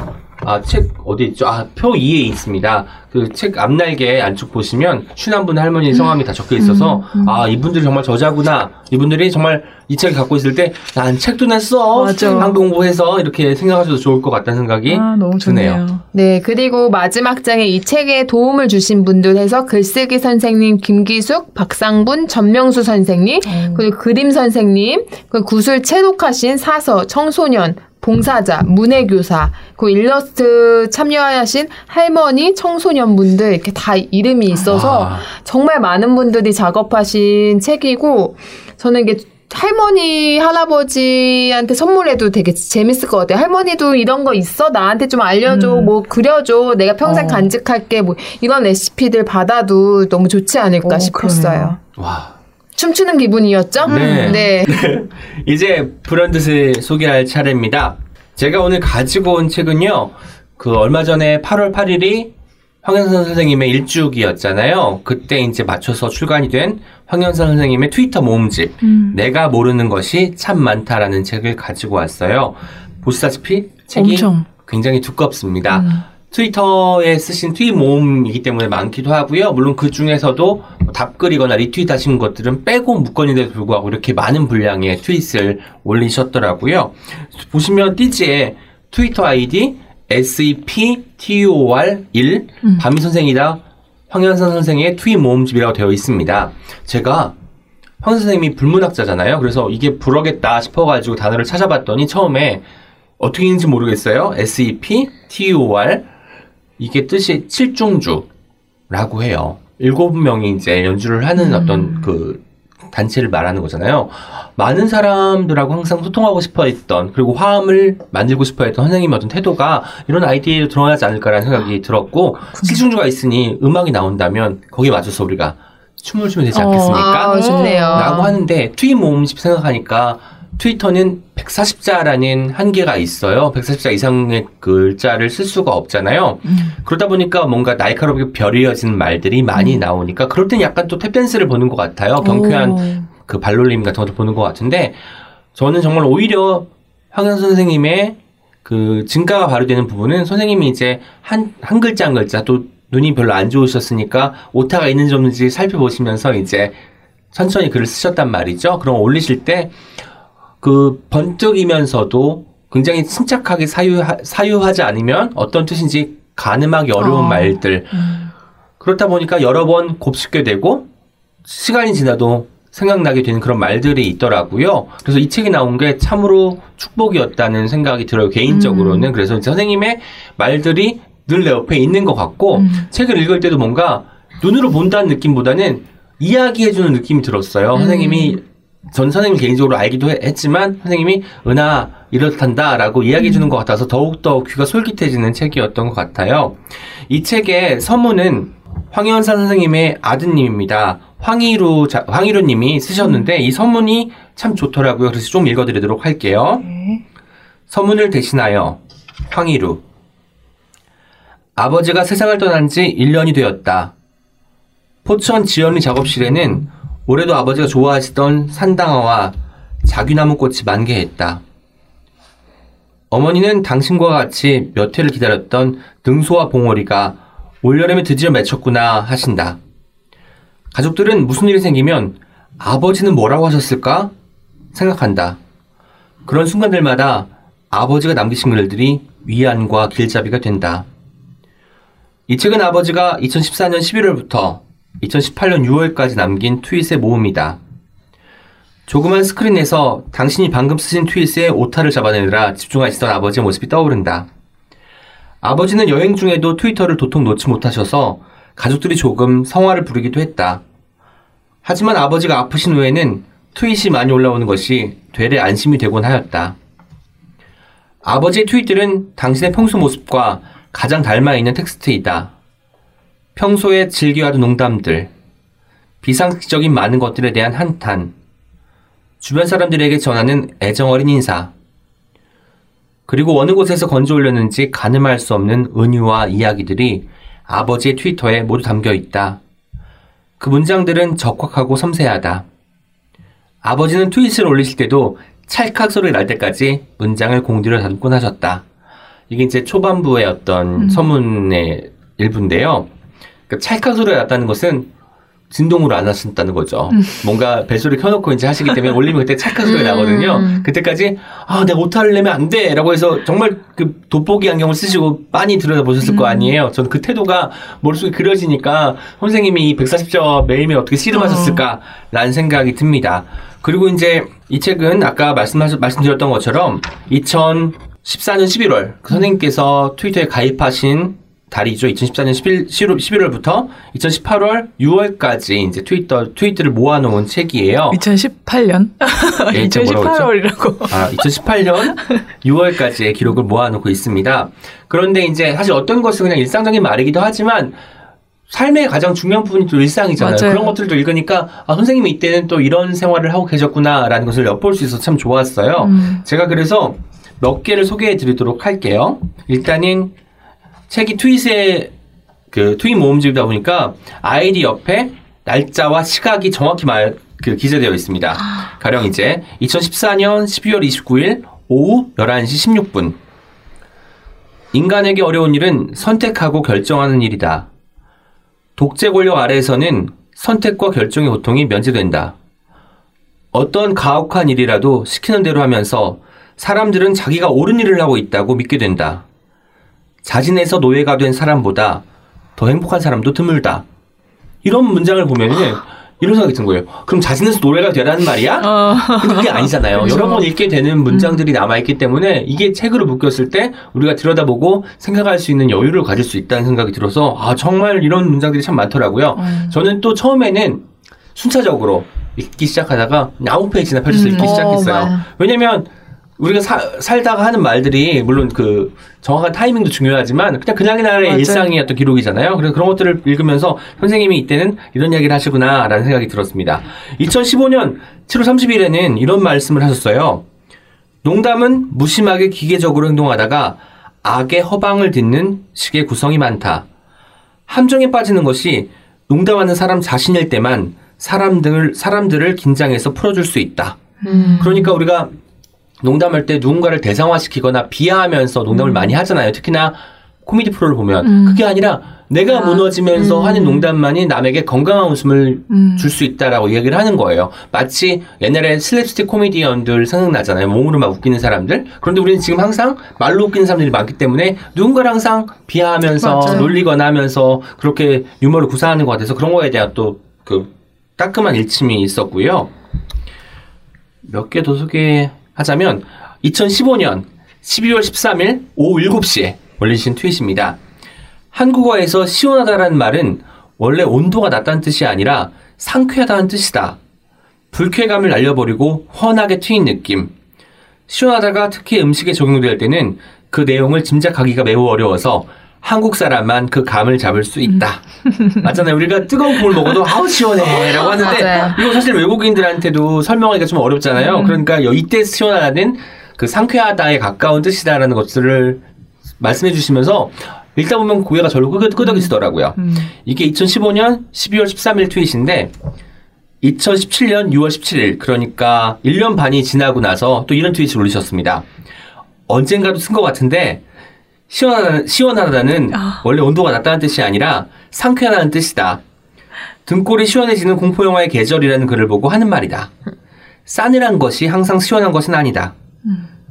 책 어디 있죠? 표 2에 있습니다. 그 책 앞날개 안쪽 보시면 51분 할머니 성함이 다 적혀 있어서 이분들이 정말 저자구나. 이분들이 정말 이 책을 갖고 있을 때 난 책도 냈어. 한 공부해서 이렇게 생각하셔도 좋을 것 같다는 생각이 너무 드네요. 네, 그리고 마지막 장에 이 책에 도움을 주신 분들 해서 글쓰기 선생님 김기숙, 박상분, 전명수 선생님, 그리고 그림 선생님, 그리고 구술 채독하신 사서, 청소년, 봉사자, 문해교사, 그 일러스트 참여하신 할머니, 청소년분들 이렇게 다 이름이 있어서 정말 많은 분들이 작업하신 책이고 저는 이게 할머니, 할아버지한테 선물해도 되게 재밌을 것 같아요. 할머니도 이런 거 있어? 나한테 좀 알려줘. 뭐 그려줘. 내가 평생 간직할게. 뭐 이런 레시피들 받아도 너무 좋지 않을까 싶었어요. 와. 춤추는 기분이었죠? 네. 네. 이제 불현듯을 소개할 차례입니다. 제가 오늘 가지고 온 책은요. 그 얼마 전에 8월 8일이 황현선 선생님의 일주기였잖아요. 그때 이제 맞춰서 출간이 된 황현선 선생님의 트위터 모음집 내가 모르는 것이 참 많다라는 책을 가지고 왔어요. 보시다시피 책이 굉장히 두껍습니다. 트위터에 쓰신 트윗 모음이기 때문에 많기도 하고요. 물론 그 중에서도 답글이거나 리트윗 하신 것들은 빼고 묶었는데도 불구하고 이렇게 많은 분량의 트윗을 올리셨더라고요. 보시면 띠지에 트위터 아이디 SEPTUOR 1 밤이 선생이다 황현선 선생의 트윗 모음집이라고 되어 있습니다. 제가 황현선 선생님이 불문학자잖아요. 그래서 이게 불어겠다 싶어가지고 단어를 찾아봤더니 처음에 어떻게 있는지 모르겠어요. SEPTUOR 이게 뜻이 칠중주라고 해요. 7명이 이제 연주를 하는 어떤 그 단체를 말하는 거잖아요. 많은 사람들하고 항상 소통하고 싶어 했던, 그리고 화음을 만들고 싶어 했던 선생님의 어떤 태도가 이런 아이디어로 드러나지 않을까라는 생각이 들었고, 칠중주가 있으니 음악이 나온다면 거기에 맞춰서 우리가 춤을 추면 되지 않겠습니까? 좋네요. 라고 하는데, 트윗 모음집 생각하니까 트위터는 140자라는 한계가 있어요. 140자 이상의 글자를 쓸 수가 없잖아요. 그러다 보니까 뭔가 날카롭게 벼려진 말들이 많이 나오니까 그럴 땐 약간 또 탭댄스를 보는 것 같아요. 경쾌한 그 발놀림 같은 것도 보는 것 같은데 저는 정말 오히려 황현선 선생님의 그 증가가 발휘되는 부분은 선생님이 이제 한 글자 한 글자 또 눈이 별로 안 좋으셨으니까 오타가 있는지 없는지 살펴보시면서 이제 천천히 글을 쓰셨단 말이죠. 그럼 올리실 때 그 번뜩이면서도 굉장히 침착하게 사유하지 않으면 어떤 뜻인지 가늠하기 어려운 말들. 그렇다 보니까 여러 번 곱씹게 되고 시간이 지나도 생각나게 되는 그런 말들이 있더라고요. 그래서 이 책이 나온 게 참으로 축복이었다는 생각이 들어요. 개인적으로는. 그래서 이제 선생님의 말들이 늘 내 옆에 있는 것 같고 책을 읽을 때도 뭔가 눈으로 본다는 느낌보다는 이야기해주는 느낌이 들었어요. 선생님이 전 선생님 개인적으로 알기도 했지만 선생님이 은하 이렇단다 라고 이야기해주는 것 같아서 더욱더 귀가 솔깃해지는 책이었던 것 같아요. 이 책의 서문은 황현산 선생님의 아드님입니다. 황희루 님이 쓰셨는데 이 서문이 참 좋더라고요. 그래서 좀 읽어드리도록 할게요. 서문을 대신하여 황희루. 아버지가 세상을 떠난 지 1년이 되었다. 포천 지연이 작업실에는 올해도 아버지가 좋아하시던 산당화와 자귀나무꽃이 만개했다. 어머니는 당신과 같이 몇 해를 기다렸던 능소와 봉오리가 올여름에 드디어 맺혔구나 하신다. 가족들은 무슨 일이 생기면 아버지는 뭐라고 하셨을까 생각한다. 그런 순간들마다 아버지가 남기신 글들이 위안과 길잡이가 된다. 이 책은 아버지가 2014년 11월부터 2018년 6월까지 남긴 트윗의 모음이다. 조그만 스크린에서 당신이 방금 쓰신 트윗의 오타를 잡아내느라 집중하시던 아버지의 모습이 떠오른다. 아버지는 여행 중에도 트위터를 도통 놓지 못하셔서 가족들이 조금 성화를 부리기도 했다. 하지만 아버지가 아프신 후에는 트윗이 많이 올라오는 것이 되레 안심이 되곤 하였다. 아버지의 트윗들은 당신의 평소 모습과 가장 닮아있는 텍스트이다. 평소에 즐겨하던 농담들, 비상식적인 많은 것들에 대한 한탄, 주변 사람들에게 전하는 애정어린 인사, 그리고 어느 곳에서 건져올렸는지 가늠할 수 없는 은유와 이야기들이 아버지의 트위터에 모두 담겨있다. 그 문장들은 적확하고 섬세하다. 아버지는 트윗을 올리실 때도 찰칵 소리가 날 때까지 문장을 공들여 담곤 하셨다. 이게 이제 초반부의 어떤 서문의 일부인데요. 그러니까 찰칵 소리가 났다는 것은 진동으로 안 하신다는 거죠. 뭔가 벨소리 켜놓고 이제 하시기 때문에 올리면 그때 찰칵 소리가 나거든요. 그때까지 아, 내가 오타를 내면 안 돼! 라고 해서 정말 그 돋보기 안경을 쓰시고 빤히 들여다보셨을 거 아니에요. 저는 그 태도가 머릿속에 그려지니까 선생님이 이 140자 매일매일 어떻게 씨름하셨을까라는 생각이 듭니다. 그리고 이제 이 책은 아까 말씀드렸던 것처럼 2014년 11월 그 선생님께서 트위터에 가입하신 달이죠. 2014년 11월부터 2018월 6월까지 이제 트위터를 모아놓은 책이에요. 2018년? 네, 2018월이라고. 아, 2018년 6월까지의 기록을 모아놓고 있습니다. 그런데 이제 사실 어떤 것은 그냥 일상적인 말이기도 하지만 삶의 가장 중요한 부분이 또 일상이잖아요. 맞아요. 그런 것들도 읽으니까 아, 선생님이 이때는 또 이런 생활을 하고 계셨구나라는 것을 엿볼 수 있어서 참 좋았어요. 제가 그래서 몇 개를 소개해드리도록 할게요. 일단은 책이 트윗의 그 트윗 모음집이다 보니까 아이디 옆에 날짜와 시각이 정확히 기재되어 있습니다. 가령 이제 2014년 12월 29일 오후 11시 16분. 인간에게 어려운 일은 선택하고 결정하는 일이다. 독재 권력 아래에서는 선택과 결정의 고통이 면제된다. 어떤 가혹한 일이라도 시키는 대로 하면서 사람들은 자기가 옳은 일을 하고 있다고 믿게 된다. 자진해서 노예가 된 사람보다 더 행복한 사람도 드물다. 이런 문장을 보면은 이런 생각이 든 거예요. 그럼 자진해서 노예가 되라는 말이야? 그게 아니잖아요. 여러 번 읽게 되는 문장들이 남아있기 때문에 이게 책으로 묶였을 때 우리가 들여다보고 생각할 수 있는 여유를 가질 수 있다는 생각이 들어서 아 정말 이런 문장들이 참 많더라고요. 저는 또 처음에는 순차적으로 읽기 시작하다가 아무 페이지나 펼쳐서 읽기 시작했어요. 왜냐면 우리가 살다가 하는 말들이 물론 그 정확한 타이밍도 중요하지만 그냥의 나라의 일상의 어떤 기록이잖아요. 그래서 그런 것들을 읽으면서 선생님이 이때는 이런 이야기를 하시구나라는 생각이 들었습니다. 2015년 7월 30일에는 이런 말씀을 하셨어요. 농담은 무심하게 기계적으로 행동하다가 악의 허방을 딛는 식의 구성이 많다. 함정에 빠지는 것이 농담하는 사람 자신일 때만 사람들을 긴장해서 풀어줄 수 있다. 그러니까 우리가 농담할 때 누군가를 대상화시키거나 비하하면서 농담을 많이 하잖아요. 특히나 코미디 프로를 보면 그게 아니라 내가 무너지면서 하는 농담만이 남에게 건강한 웃음을 줄 수 있다라고 얘기를 하는 거예요. 마치 옛날에 슬랩스틱 코미디언들 생각나잖아요. 몸으로 막 웃기는 사람들. 그런데 우리는 지금 항상 말로 웃기는 사람들이 많기 때문에 누군가를 항상 비하하면서 맞아요. 놀리거나 하면서 그렇게 유머를 구사하는 것 같아서 그런 거에 대한 또 그 따끔한 일침이 있었고요. 몇 개 더 소개하자면 2015년 12월 13일 오후 7시에 올리신 트윗입니다. 한국어에서 시원하다라는 말은 원래 온도가 낮다는 뜻이 아니라 상쾌하다는 뜻이다. 불쾌감을 날려버리고 훤하게 트인 느낌. 시원하다가 특히 음식에 적용될 때는 그 내용을 짐작하기가 매우 어려워서 한국 사람만 그 감을 잡을 수 있다. 맞잖아요. 우리가 뜨거운 국물 먹어도 아우 시원해 라고 하는데 맞아요. 이거 사실 외국인들한테도 설명하기가 좀 어렵잖아요. 그러니까 이때 시원하다는 그 상쾌하다에 가까운 뜻이다라는 것들을 말씀해 주시면서 읽다 보면 고개가 절로 끄덕이시더라고요. 이게 2015년 12월 13일 트윗인데 2017년 6월 17일 그러니까 1년 반이 지나고 나서 또 이런 트윗을 올리셨습니다. 언젠가도 쓴 것 같은데 시원하다는 원래 온도가 낮다는 뜻이 아니라 상쾌하다는 뜻이다. 등골이 시원해지는 공포영화의 계절이라는 글을 보고 하는 말이다. 싸늘한 것이 항상 시원한 것은 아니다.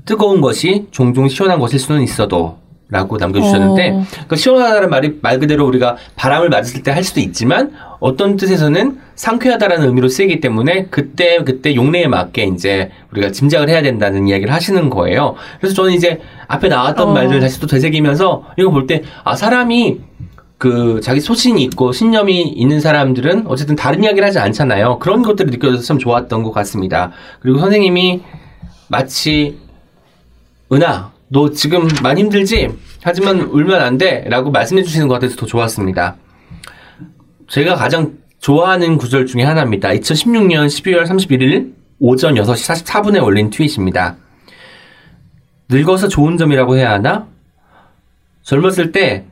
뜨거운 것이 종종 시원한 것일 수는 있어도 라고 남겨주셨는데 그러니까 시원하다는 말이 말 그대로 우리가 바람을 맞았을 때 할 수도 있지만 어떤 뜻에서는 상쾌하다라는 의미로 쓰이기 때문에 그때 용례에 맞게 이제 우리가 짐작을 해야 된다는 이야기를 하시는 거예요. 그래서 저는 이제 앞에 나왔던 말들을 다시 또 되새기면서 이거 볼 때 아 사람이 그 자기 소신이 있고 신념이 있는 사람들은 어쨌든 다른 이야기를 하지 않잖아요. 그런 것들을 느껴져서 참 좋았던 것 같습니다. 그리고 선생님이 마치 은하 너 지금 많이 힘들지? 하지만 울면 안 돼 라고 말씀해 주시는 것 같아서 더 좋았습니다. 제가 가장 좋아하는 구절 중에 하나입니다. 2016년 12월 31일 오전 6시 44분에 올린 트윗입니다. 늙어서 좋은 점이라고 해야 하나? 젊었을 때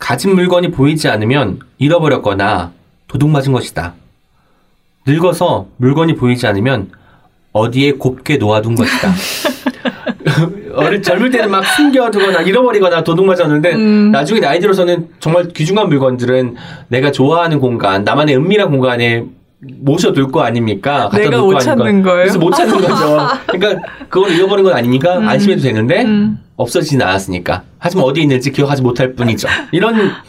가진 물건이 보이지 않으면 잃어버렸거나 도둑맞은 것이다. 늙어서 물건이 보이지 않으면 어디에 곱게 놓아둔 것이다. 젊을 때는 막 숨겨두거나 잃어버리거나 도둑맞았는데 나중에 나이 들어서는 정말 귀중한 물건들은 내가 좋아하는 공간, 나만의 은밀한 공간에 모셔둘 거 아닙니까? 갖다 내가 못 찾는 거예요? 그래서 못 찾는 거죠. 그러니까 그걸 잃어버린 건 아니니까 안심해도 되는데 없어지진 않았으니까. 하지만 어디에 있는지 기억하지 못할 뿐이죠. 이런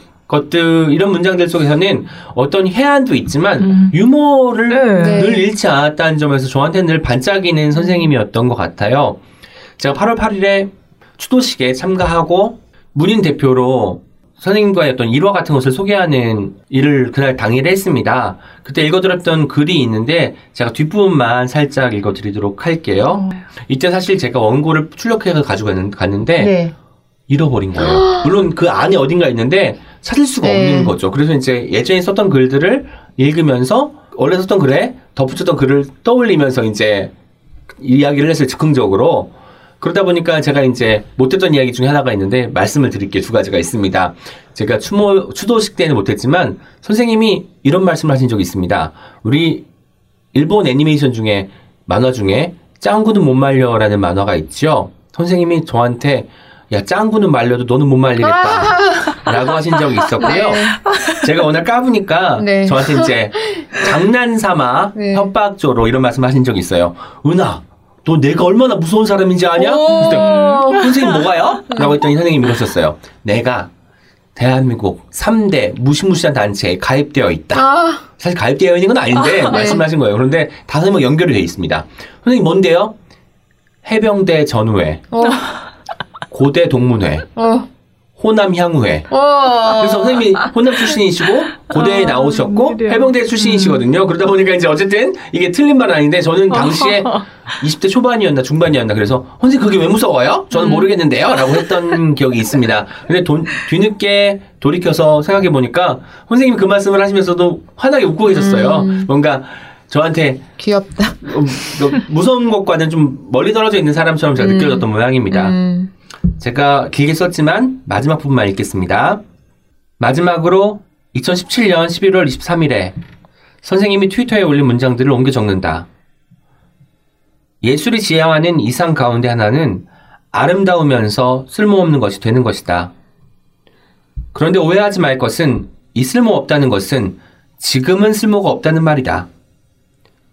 문장들 속에서는 어떤 해안도 있지만 유머를 늘 잃지 않았다는 점에서 저한테는 늘 반짝이는 선생님이었던 것 같아요. 제가 8월 8일에 추도식에 참가하고 문인 대표로 선생님과의 어떤 일화 같은 것을 소개하는 일을 그날 당일에 했습니다. 그때 읽어드렸던 글이 있는데 제가 뒷부분만 살짝 읽어드리도록 할게요. 이때 사실 제가 원고를 출력해서 가지고 갔는데 잃어버린 거예요. 물론 그 안에 어딘가 있는데 찾을 수가 없는 거죠. 그래서 이제 예전에 썼던 글들을 읽으면서 원래 썼던 글에 덧붙였던 글을 떠올리면서 이제 이야기를 했어요. 즉흥적으로. 그러다 보니까 제가 이제 못했던 이야기 중에 하나가 있는데 말씀을 드릴 게 두 가지가 있습니다. 제가 추도식 때는 못했지만 선생님이 이런 말씀을 하신 적이 있습니다. 우리 일본 애니메이션 중에 만화 중에 짱구는 못 말려라는 만화가 있죠. 선생님이 저한테 야 짱구는 말려도 너는 못 말리겠다 라고 하신 적이 있었고요. 제가 워낙 까부니까 저한테 이제 장난삼아 협박조로 이런 말씀을 하신 적이 있어요. 은하 너 내가 얼마나 무서운 사람인지 아냐? 선생님 뭐가요? 라고 했더니 선생님이 이러셨어요. 내가 대한민국 3대 무시무시한 단체에 가입되어 있다. 사실 가입되어 있는 건 아닌데 말씀하신 거예요. 그런데 다섯 명 연결이 되어 있습니다. 선생님 뭔데요? 해병대 전우회, 고대 동문회, 호남 향후회. 그래서 선생님이 호남 출신이시고 고대에 나오셨고 해병대 출신이시거든요. 그러다 보니까 이제 어쨌든 이게 틀린 말은 아닌데 저는 당시에 20대 초반이었나 중반이었나 그래서 선생님 그게 왜 무서워요? 저는 모르겠는데요 라고 했던 기억이 있습니다. 근데 뒤늦게 돌이켜서 생각해보니까 선생님이 그 말씀을 하시면서도 환하게 웃고 계셨어요. 뭔가 저한테 귀엽다. 무서운 것과는 좀 멀리 떨어져 있는 사람처럼 제가 느껴졌던 모양입니다. 제가 길게 썼지만 마지막 부분만 읽겠습니다. 마지막으로 2017년 11월 23일에 선생님이 트위터에 올린 문장들을 옮겨 적는다. 예술이 지향하는 이상 가운데 하나는 아름다우면서 쓸모없는 것이 되는 것이다. 그런데 오해하지 말 것은 이 쓸모없다는 것은 지금은 쓸모가 없다는 말이다.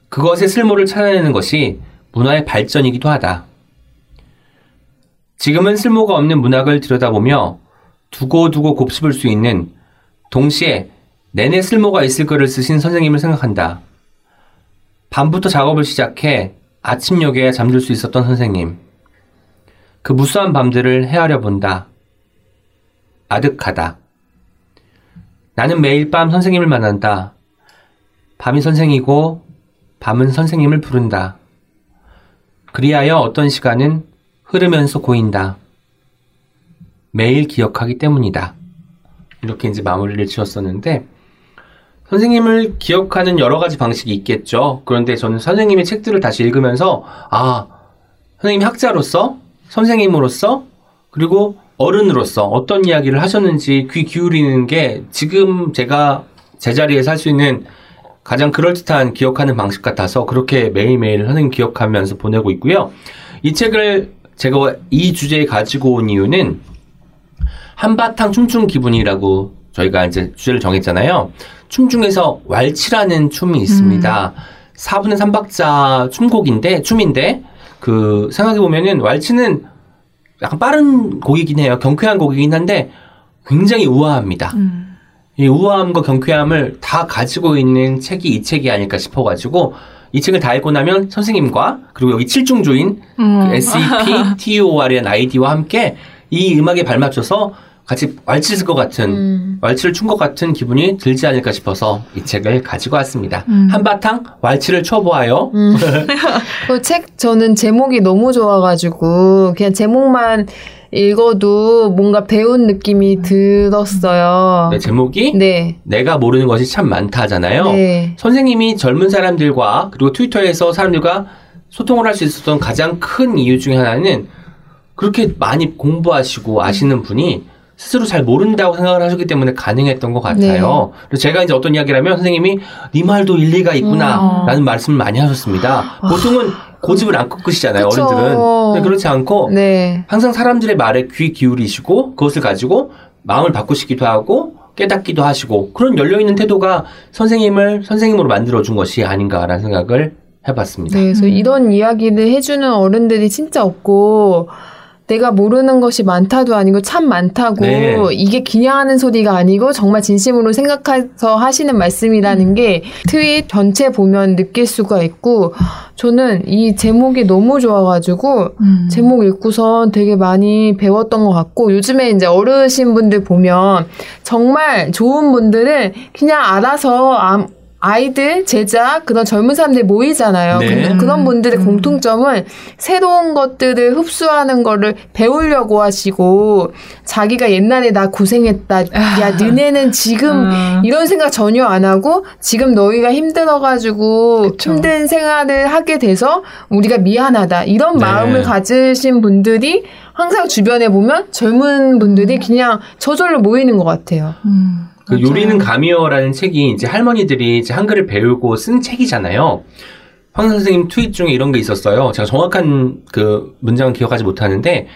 그것의 쓸모를 찾아내는 것이 문화의 발전이기도 하다. 지금은 쓸모가 없는 문학을 들여다보며 두고두고 곱씹을 수 있는 동시에 내내 쓸모가 있을 거를 쓰신 선생님을 생각한다. 밤부터 작업을 시작해 아침 여기에 잠들 수 있었던 선생님. 그 무수한 밤들을 헤아려 본다. 아득하다. 나는 매일 밤 선생님을 만난다. 밤이 선생이고 밤은 선생님을 부른다. 그리하여 어떤 시간은 흐르면서 고인다. 매일 기억하기 때문이다. 이렇게 이제 마무리를 지었었는데, 선생님을 기억하는 여러 가지 방식이 있겠죠. 그런데 저는 선생님의 책들을 다시 읽으면서, 아, 선생님이 학자로서, 선생님으로서, 그리고 어른으로서 어떤 이야기를 하셨는지 귀 기울이는 게 지금 제가 제자리에서 할 수 있는 가장 그럴듯한 기억하는 방식 같아서 그렇게 매일매일 선생님 기억하면서 보내고 있고요. 이 책을 제가 이 주제에 가지고 온 이유는 한바탕 춤춘 기분이라고 저희가 이제 주제를 정했잖아요. 춤 중에서 왈츠라는 춤이 있습니다. 4분의 3박자 춤인데 그 생각해보면은 왈츠는 약간 빠른 곡이긴 해요. 경쾌한 곡이긴 한데 굉장히 우아합니다. 이 우아함과 경쾌함을 다 가지고 있는 책이 이 책이 아닐까 싶어가지고 이 책을 다 읽고 나면 선생님과 그리고 여기 7중조인 그 SEPTUOR이라는 아이디와 함께 이 음악에 발맞춰서 같이 왈츠를 쓸 것 같은 왈츠를 춘 것 같은 기분이 들지 않을까 싶어서 이 책을 가지고 왔습니다. 한바탕 왈츠를 춰보아요. 그 책 저는 제목이 너무 좋아가지고 그냥 제목만 읽어도 뭔가 배운 느낌이 들었어요. 네, 제목이 네. 내가 모르는 것이 참 많다잖아요. 네. 선생님이 젊은 사람들과 그리고 트위터에서 사람들과 소통을 할 수 있었던 가장 큰 이유 중에 하나는 그렇게 많이 공부하시고 아시는 분이 스스로 잘 모른다고 생각을 하셨기 때문에 가능했던 것 같아요. 네. 그래서 제가 이제 어떤 이야기를 하면 선생님이 네 말도 일리가 있구나 라는 말씀을 많이 하셨습니다. 보통은 고집을 안 꺾으시잖아요. 그쵸. 어른들은. 근데 그렇지 않고 네. 항상 사람들의 말에 귀 기울이시고 그것을 가지고 마음을 바꾸시기도 하고 깨닫기도 하시고 그런 열려있는 태도가 선생님을 선생님으로 만들어준 것이 아닌가라는 생각을 해봤습니다. 네, 그래서 이런 이야기를 해주는 어른들이 진짜 없고 내가 모르는 것이 많다도 아니고 참 많다고 네. 이게 기냥하는 소리가 아니고 정말 진심으로 생각해서 하시는 말씀이라는 게 트윗 전체 보면 느낄 수가 있고 저는 이 제목이 너무 좋아가지고 제목 읽고선 되게 많이 배웠던 것 같고 요즘에 이제 어르신 분들 보면 정말 좋은 분들은 그냥 알아서 아이들, 제자, 그런 젊은 사람들이 모이잖아요. 네. 그런 분들의 공통점은 새로운 것들을 흡수하는 거를 배우려고 하시고 자기가 옛날에 나 고생했다. 야, 너네는 지금 이런 생각 전혀 안 하고 지금 너희가 힘들어가지고 그쵸. 힘든 생활을 하게 돼서 우리가 미안하다. 이런 네. 마음을 가지신 분들이 항상 주변에 보면 젊은 분들이 그냥 저절로 모이는 것 같아요. 그 요리는 감이여라는 책이 이제 할머니들이 이제 한글을 배우고 쓴 책이잖아요. 황 선생님 트윗 중에 이런 게 있었어요. 제가 정확한 그 문장은 기억하지 못하는데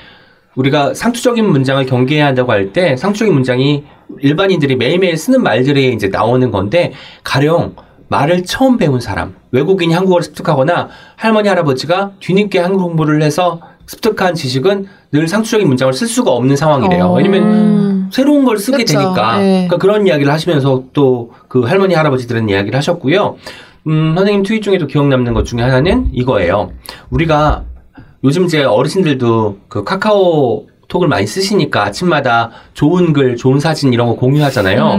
우리가 상투적인 문장을 경계해야 한다고 할 때 상투적인 문장이 일반인들이 매일매일 쓰는 말들이 이제 나오는 건데 가령 말을 처음 배운 사람, 외국인이 한국어를 습득하거나 할머니 할아버지가 뒤늦게 한국 공부를 해서 습득한 지식은 늘 상투적인 문장을 쓸 수가 없는 상황이래요. 왜냐면 새로운 걸 쓰게 그렇죠. 되니까 네. 그러니까 그런 이야기를 하시면서 또 그 할머니 할아버지들은 이야기를 하셨고요. 선생님 트윗 중에도 기억 남는 것 중에 하나는 이거예요. 우리가 요즘 이제 어르신들도 그 카카오톡을 많이 쓰시니까 아침마다 좋은 글, 좋은 사진 이런 거 공유하잖아요.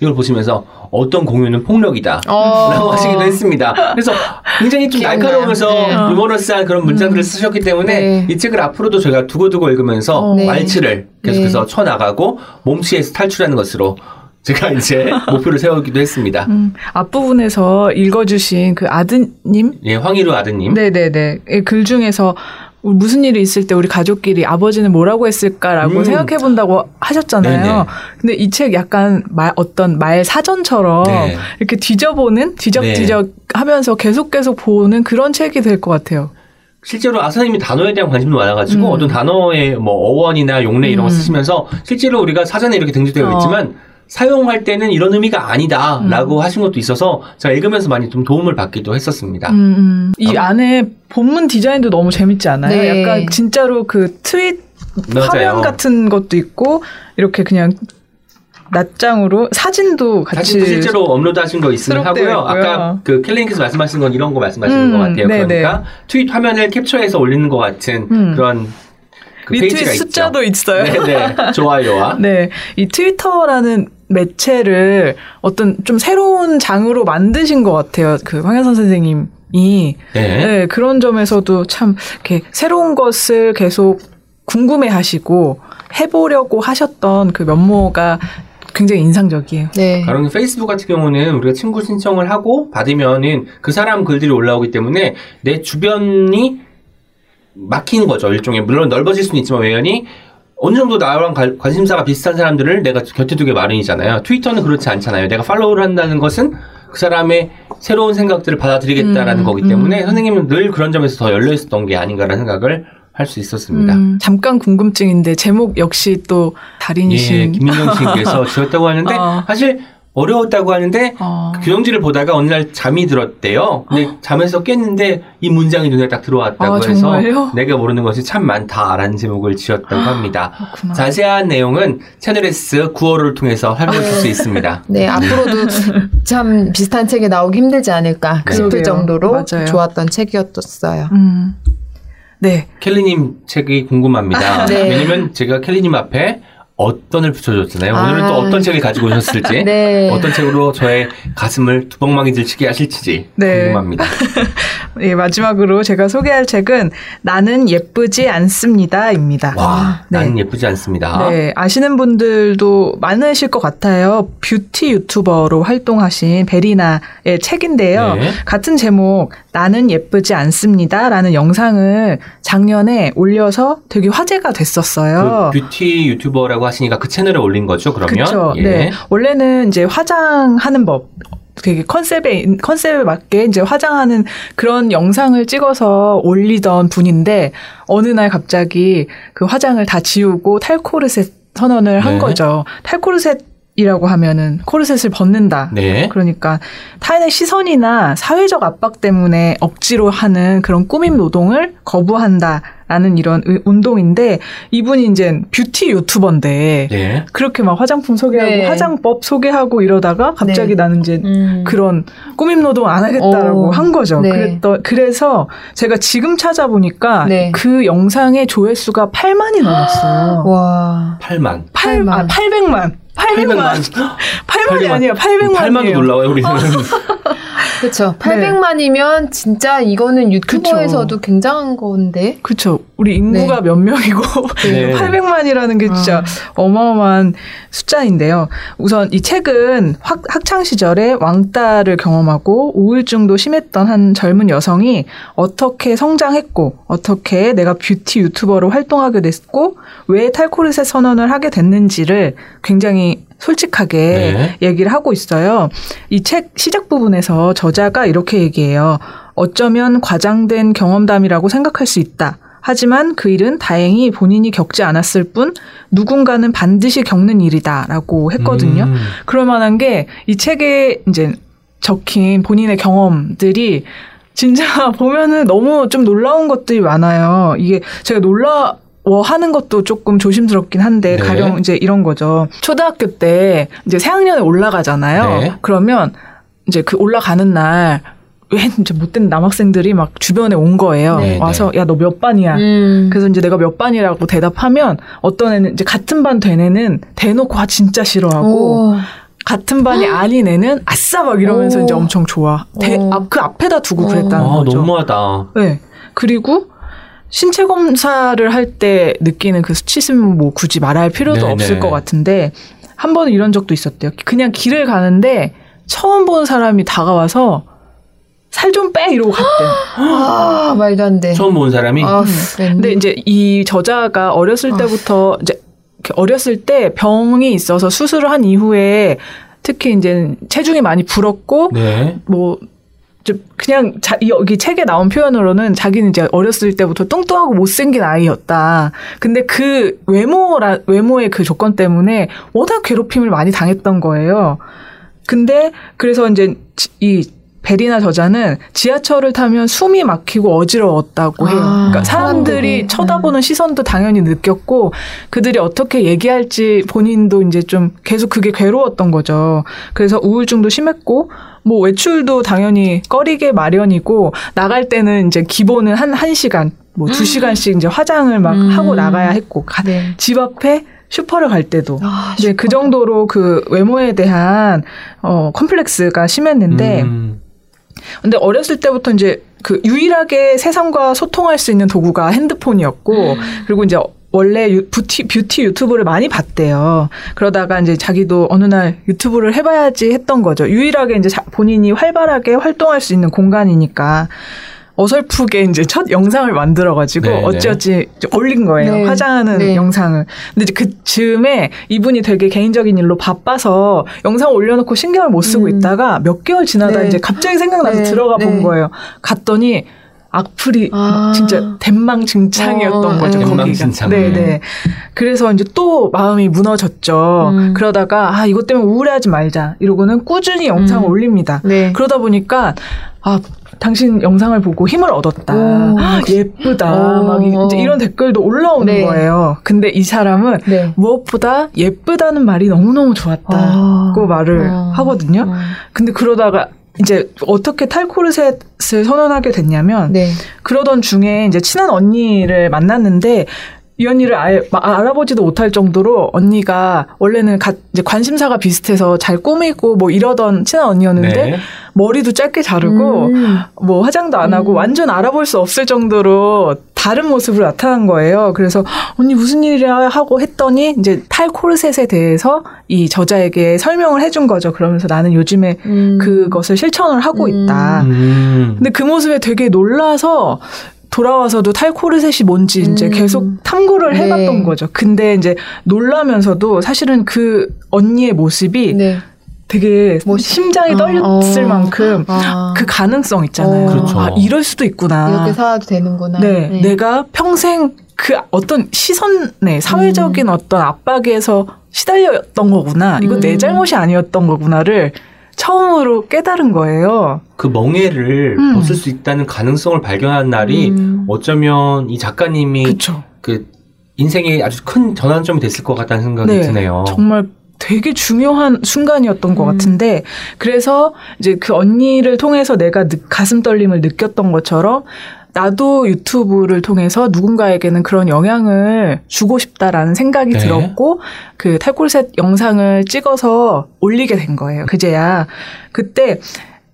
이걸 보시면서 어떤 공유는 폭력이다 라고 하시기도 했습니다. 그래서 굉장히 좀 날카로우면서 네. 유머러스한 그런 문장들을 쓰셨기 때문에 네. 이 책을 앞으로도 저희가 두고두고 읽으면서 왈츠를 계속해서 네. 쳐나가고 몸치에서 탈출하는 것으로 제가 이제 목표를 세우기도 했습니다. 앞부분에서 읽어주신 그 아드님? 예, 황희루 아드님. 네네네. 글 중에서 무슨 일이 있을 때 우리 가족끼리 아버지는 뭐라고 했을까라고 생각해본다고 하셨잖아요. 네네. 근데 이 책 약간 어떤 말 사전처럼 네. 이렇게 뒤져보는 뒤적뒤적 네. 하면서 계속 보는 그런 책이 될 것 같아요. 실제로 아사님이 단어에 대한 관심도 많아가지고 어떤 단어의 뭐 어원이나 용례 이런 거 쓰시면서 실제로 우리가 사전에 이렇게 등재되어 있지만 사용할 때는 이런 의미가 아니다라고 하신 것도 있어서 제가 읽으면서 많이 좀 도움을 받기도 했었습니다. 이 안에 본문 디자인도 너무 재밌지 않아요? 네. 약간 진짜로 그 트윗 맞아요. 화면 같은 것도 있고 이렇게 그냥 낱장으로 사진도 같이 실제로 업로드하신 거 있으면 하고요. 있고요. 아까 그 켈리님께서 말씀하신 건 이런 거 말씀하시는 것 같아요. 네네. 그러니까 트윗 화면을 캡처해서 올리는 것 같은 그런 그 페이지가 있죠. 숫자도 있어요. 네네. 좋아요와 네, 이 트위터라는 매체를 어떤 좀 새로운 장으로 만드신 것 같아요. 그 황현선 선생님이 네, 그런 점에서도 참 이렇게 새로운 것을 계속 궁금해하시고 해보려고 하셨던 그 면모가 굉장히 인상적이에요. 네. 가령 페이스북 같은 경우는 우리가 친구 신청을 하고 받으면은 그 사람 글들이 올라오기 때문에 내 주변이 막히는 거죠. 일종의 물론 넓어질 수는 있지만 외연히 어느 정도 나랑 관심사가 비슷한 사람들을 내가 곁에 두게 마련이잖아요. 트위터는 그렇지 않잖아요. 내가 팔로우를 한다는 것은 그 사람의 새로운 생각들을 받아들이겠다라는 거기 때문에 선생님은 늘 그런 점에서 더 열려 있었던 게 아닌가라는 생각을 할 수 있었습니다. 잠깐 궁금증인데 제목 역시 또 달인이신 예, 김민경 씨께서 지었다고 하는데 사실 어려웠다고 하는데 교정지를 보다가 어느 날 잠이 들었대요. 근데 잠에서 깼는데 이 문장이 눈에 딱 들어왔다고 해서 정말요? 내가 모르는 것이 참 많다라는 제목을 지었다고 합니다. 그렇구나. 자세한 내용은 채널S 9월호를 통해서 확인하실 수 있습니다. 네, 앞으로도 참 비슷한 책이 나오기 힘들지 않을까 네. 싶을 정도로 맞아요. 좋았던 책이었어요. 네. 켈리님 책이 궁금합니다. 네. 왜냐면 제가 켈리님 앞에 어떤을 붙여줬잖아요. 오늘은 또 어떤 책을 가지고 오셨을지, 네. 어떤 책으로 저의 가슴을 두벅망이 들치게 하실지 네. 궁금합니다. 예, 마지막으로 제가 소개할 책은 나는 예쁘지 않습니다입니다. 와, 네. 나는 예쁘지 않습니다. 네, 아시는 분들도 많으실 것 같아요. 뷰티 유튜버로 활동하신 베리나의 책인데요. 네. 같은 제목 나는 예쁘지 않습니다라는 영상을 작년에 올려서 되게 화제가 됐었어요. 그 뷰티 유튜버라고 하시니까 그 채널에 올린 거죠, 그러면? 그렇죠. 예. 네. 원래는 이제 화장하는 법. 되게 컨셉에 맞게 이제 화장하는 그런 영상을 찍어서 올리던 분인데 어느 날 갑자기 그 화장을 다 지우고 탈코르셋 선언을 한 거죠. 탈코르셋이라고 하면은 코르셋을 벗는다. 네. 그러니까 타인의 시선이나 사회적 압박 때문에 억지로 하는 그런 꾸밈 노동을 거부한다. 라는 이런 운동인데 이분이 이제 뷰티 유튜버인데 네. 그렇게 막 화장품 소개하고 네. 화장법 소개하고 이러다가 갑자기 네. 나는 이제 그런 꾸밈 노동 안 하겠다라고 한 거죠. 네. 그래서 제가 지금 찾아보니까 네. 그 영상의 조회수가 8만이 넘었어요. 와. 800만이에요. 800만도 놀라워요, 우리는. 그렇죠. 800만이면 진짜 이거는 유튜버에서도 그쵸. 굉장한 건데. 그렇죠. 우리 인구가 몇 명이고 800만이라는 게 진짜 어마어마한 숫자인데요. 우선 이 책은 학창 시절에 왕따를 경험하고 우울증도 심했던 한 젊은 여성이 어떻게 성장했고 어떻게 내가 뷰티 유튜버로 활동하게 됐고 왜 탈코르셋 선언을 하게 됐는지를 굉장히 솔직하게 얘기를 하고 있어요. 이 책 시작 부분에서 저자가 이렇게 얘기해요. 어쩌면 과장된 경험담이라고 생각할 수 있다. 하지만 그 일은 다행히 본인이 겪지 않았을 뿐 누군가는 반드시 겪는 일이다라고 했거든요. 그럴 만한 게 이 책에 이제 적힌 본인의 경험들이 진짜 보면은 너무 좀 놀라운 것들이 많아요. 이게 제가 하는 것도 조금 조심스럽긴 한데 가령 이제 이런 거죠. 초등학교 때 이제 새 학년에 올라가잖아요. 네. 그러면 이제 그 올라가는 날 이제 못된 남학생들이 막 주변에 온 거예요. 네, 와서 야, 너 몇 반이야? 그래서 이제 내가 몇 반이라고 대답하면 어떤 애는 이제 같은 반 된 애는 대놓고 진짜 싫어하고 같은 반이 아닌 애는 아싸 막 이러면서 이제 엄청 좋아. 그 앞에다 두고 그랬다는 거죠. 너무하다. 네. 그리고 신체 검사를 할 때 느끼는 그 수치심은 뭐 굳이 말할 필요도 없을 것 같은데 한 번은 이런 적도 있었대요. 그냥 길을 가는데 처음 본 사람이 다가와서 살 좀 빼 이러고 갔대요. 아, 말도 안 돼. 처음 본 사람이? 근데 이제 이 저자가 어렸을 때부터 이제 어렸을 때 병이 있어서 수술을 한 이후에 특히 이제 체중이 많이 불었고 뭐 그냥 여기 책에 나온 표현으로는 자기는 이제 어렸을 때부터 뚱뚱하고 못생긴 아이였다. 근데 그 외모의 그 조건 때문에 워낙 괴롭힘을 많이 당했던 거예요. 근데 그래서 이제 이 베리나 저자는 지하철을 타면 숨이 막히고 어지러웠다고 해요. 그러니까 사람들이 쳐다보는 시선도 당연히 느꼈고 그들이 어떻게 얘기할지 본인도 이제 좀 계속 그게 괴로웠던 거죠. 그래서 우울증도 심했고 뭐 외출도 당연히 꺼리게 마련이고 나갈 때는 이제 기본은 한 시간, 뭐 2시간씩 이제 화장을 막 하고 나가야 했고 네. 집 앞에 슈퍼를 갈 때도 이제 그 정도로 그 외모에 대한 컴플렉스가 심했는데 근데 어렸을 때부터 이제 그 유일하게 세상과 소통할 수 있는 도구가 핸드폰이었고 그리고 이제 원래 뷰티 유튜브를 많이 봤대요. 그러다가 이제 자기도 어느 날 유튜브를 해봐야지 했던 거죠. 유일하게 이제 본인이 활발하게 활동할 수 있는 공간이니까 어설프게 이제 첫 영상을 만들어가지고 네네. 어찌어찌 올린 거예요. 네. 화장하는 네. 영상을. 근데 이제 그 즈음에 이분이 되게 개인적인 일로 바빠서 영상 올려놓고 신경을 못 쓰고 있다가 몇 개월 지나다 네. 이제 갑자기 생각나서 네. 들어가 본 네. 거예요. 갔더니 악플이 진짜 대망진창이었던 거죠. 거기가. 네네. 그래서 이제 또 마음이 무너졌죠. 그러다가 이것 때문에 우울해하지 말자 이러고는 꾸준히 영상을 올립니다. 네. 그러다 보니까 당신 영상을 보고 힘을 얻었다. 예쁘다. 막 이제 이런 댓글도 올라오는 네. 거예요. 근데 이 사람은 네. 무엇보다 예쁘다는 말이 너무너무 좋았다고 말을 하거든요. 근데 그러다가 이제 어떻게 탈코르셋을 선언하게 됐냐면 네. 그러던 중에 이제 친한 언니를 만났는데 이 언니를 아예 알아보지도 못할 정도로 언니가 원래는 이제 관심사가 비슷해서 잘 꾸미고 뭐 이러던 친한 언니였는데 네. 머리도 짧게 자르고 뭐 화장도 안 하고 완전 알아볼 수 없을 정도로 다른 모습으로 나타난 거예요. 그래서 언니 무슨 일이야 하고 했더니 이제 탈코르셋에 대해서 이 저자에게 설명을 해준 거죠. 그러면서 나는 요즘에 그것을 실천을 하고 있다. 근데 그 모습에 되게 놀라서 돌아와서도 탈코르셋이 뭔지 이제 계속 탐구를 해봤던 네. 거죠. 근데 이제 놀라면서도 사실은 그 언니의 모습이 네. 되게 심장이 떨렸을 만큼 그 가능성 있잖아요. 그렇죠. 이럴 수도 있구나. 이렇게 살아도 되는구나. 네, 네. 내가 평생 그 어떤 시선에 사회적인 어떤 압박에서 시달렸던 거구나. 이건 내 잘못이 아니었던 거구나를 처음으로 깨달은 거예요. 그 멍해를 벗을 수 있다는 가능성을 발견한 날이 어쩌면 이 작가님이 그쵸. 그 인생에 아주 큰 전환점이 됐을 것 같다는 생각이 네, 드네요. 정말 되게 중요한 순간이었던 것 같은데 그래서 이제 그 언니를 통해서 내가 가슴 떨림을 느꼈던 것처럼 나도 유튜브를 통해서 누군가에게는 그런 영향을 주고 싶다라는 생각이 네. 들었고 그 탈콜셋 영상을 찍어서 올리게 된 거예요. 그제야. 그때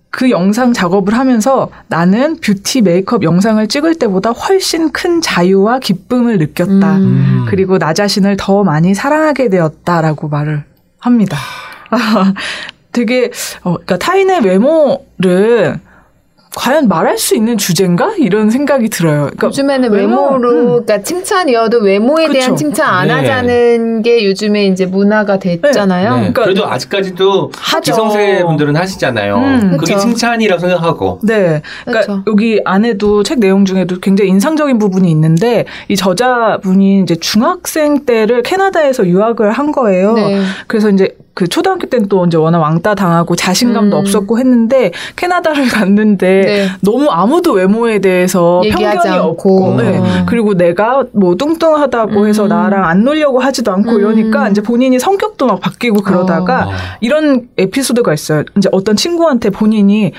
그 영상 작업을 하면서 나는 뷰티 메이크업 영상을 찍을 때보다 훨씬 큰 자유와 기쁨을 느꼈다. 그리고 나 자신을 더 많이 사랑하게 되었다라고 말을 합니다. 되게 그러니까 타인의 외모를 과연 말할 수 있는 주제인가? 이런 생각이 들어요. 그러니까 요즘에는 외모로, 그러니까 칭찬이어도 외모에 그쵸. 대한 칭찬 안 네. 하자는 게 요즘에 이제 문화가 됐잖아요. 네. 네. 그러니까 그래도 아직까지도 하죠. 기성세분들은 하시잖아요. 그게 그쵸. 칭찬이라고 생각하고. 네. 그러니까 그쵸. 여기 안에도 책 내용 중에도 굉장히 인상적인 부분이 있는데 이 저자분이 이제 중학생 때를 캐나다에서 유학을 한 거예요. 네. 그래서 이제 그 초등학교 때는 또 이제 워낙 왕따 당하고 자신감도 없었고 했는데 캐나다를 갔는데 네. 너무 아무도 외모에 대해서 편견이 없고 네. 그리고 내가 뭐 뚱뚱하다고 해서 나랑 안 놀려고 하지도 않고 이러니까 이제 본인이 성격도 막 바뀌고 그러다가 이런 에피소드가 있어요. 이제 어떤 친구한테 본인이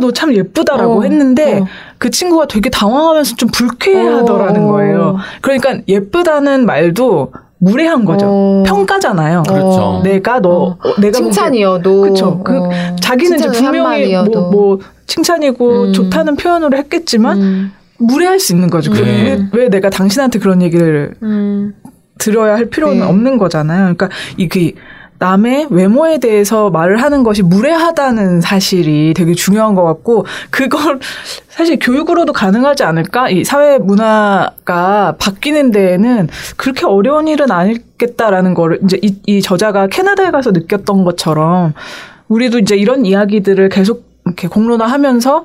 너 참 예쁘다라고 했는데 그 친구가 되게 당황하면서 좀 불쾌해하더라는 거예요. 그러니까 예쁘다는 말도 무례한 거죠. 평가잖아요. 그렇죠. 내가 내가 칭찬이어도 그렇죠. 자기는 이제 분명히 뭐 칭찬이고 좋다는 표현으로 했겠지만 무례할 수 있는 거죠. 왜 내가 당신한테 그런 얘기를 들어야 할 필요는 네. 없는 거잖아요. 그러니까 이게 남의 외모에 대해서 말을 하는 것이 무례하다는 사실이 되게 중요한 것 같고 그걸 사실 교육으로도 가능하지 않을까? 이 사회 문화가 바뀌는 데에는 그렇게 어려운 일은 아니겠다라는 거를 이제 이 저자가 캐나다에 가서 느꼈던 것처럼 우리도 이제 이런 이야기들을 계속 이렇게 공론화하면서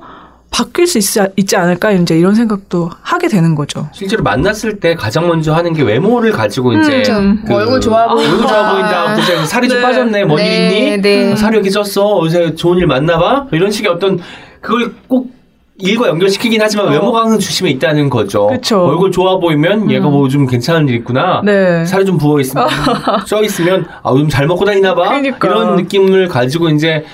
바뀔 수 있지 않을까 이제 이런 생각도 하게 되는 거죠. 실제로 만났을 때 가장 먼저 하는 게 외모를 가지고 이제 그 얼굴 좋아 보인다. 얼굴 좋아 보인다. 아, 살이 네. 좀 빠졌네. 뭔 일 있니? 네. 살이 여기 쪘어. 요새 좋은 일 만나봐. 이런 식의 어떤 그걸 꼭 일과 연결시키긴 하지만 외모가 항상 주심에 있다는 거죠. 그쵸. 얼굴 좋아 보이면 얘가 뭐 좀 괜찮은 일 있구나. 네. 살이 좀 부어 있으면 쪄 있으면 아, 요즘 잘 먹고 다니나봐. 그러니까. 이런 느낌을 가지고 이제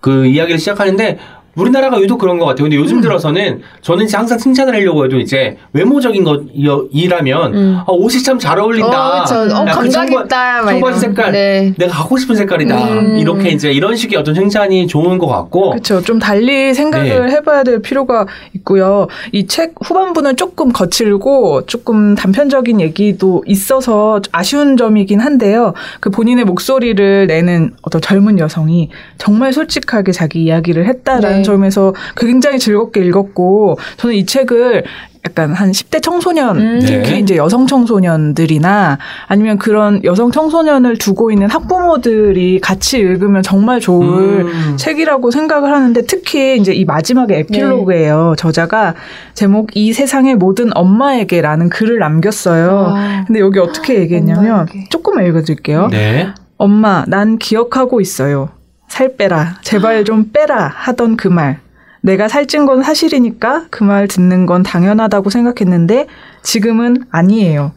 그 이야기를 시작하는데. 우리나라가 유독 그런 것 같아요. 근데 요즘 들어서는 저는 이제 항상 칭찬을 하려고 해도 이제 외모적인 것이라면 아, 옷이 참 잘 어울린다. 감각있다. 청바지 색깔. 네. 내가 갖고 싶은 색깔이다. 이렇게 이제 이런 식의 어떤 칭찬이 좋은 것 같고. 그렇죠. 좀 달리 생각을 네. 해봐야 될 필요가 있고요. 이 책 후반부는 조금 거칠고 조금 단편적인 얘기도 있어서 아쉬운 점이긴 한데요. 그 본인의 목소리를 내는 어떤 젊은 여성이 정말 솔직하게 자기 이야기를 했다라는 네. 점에서 굉장히 즐겁게 읽었고 저는 이 책을 약간 한 10대 청소년 특히 이제 여성 청소년들이나 아니면 그런 여성 청소년을 두고 있는 학부모들이 같이 읽으면 정말 좋을 책이라고 생각을 하는데 특히 이제 이 마지막에 에필로그예요. 네. 저자가 제목 이 세상의 모든 엄마에게라는 글을 남겼어요. 아. 근데 여기 어떻게 얘기했냐면 엄마에게. 조금만 읽어드릴게요. 네. 엄마, 난 기억하고 있어요. 살 빼라, 제발 좀 빼라 하던 그 말. 내가 살찐 건 사실이니까 그 말 듣는 건 당연하다고 생각했는데 지금은 아니에요.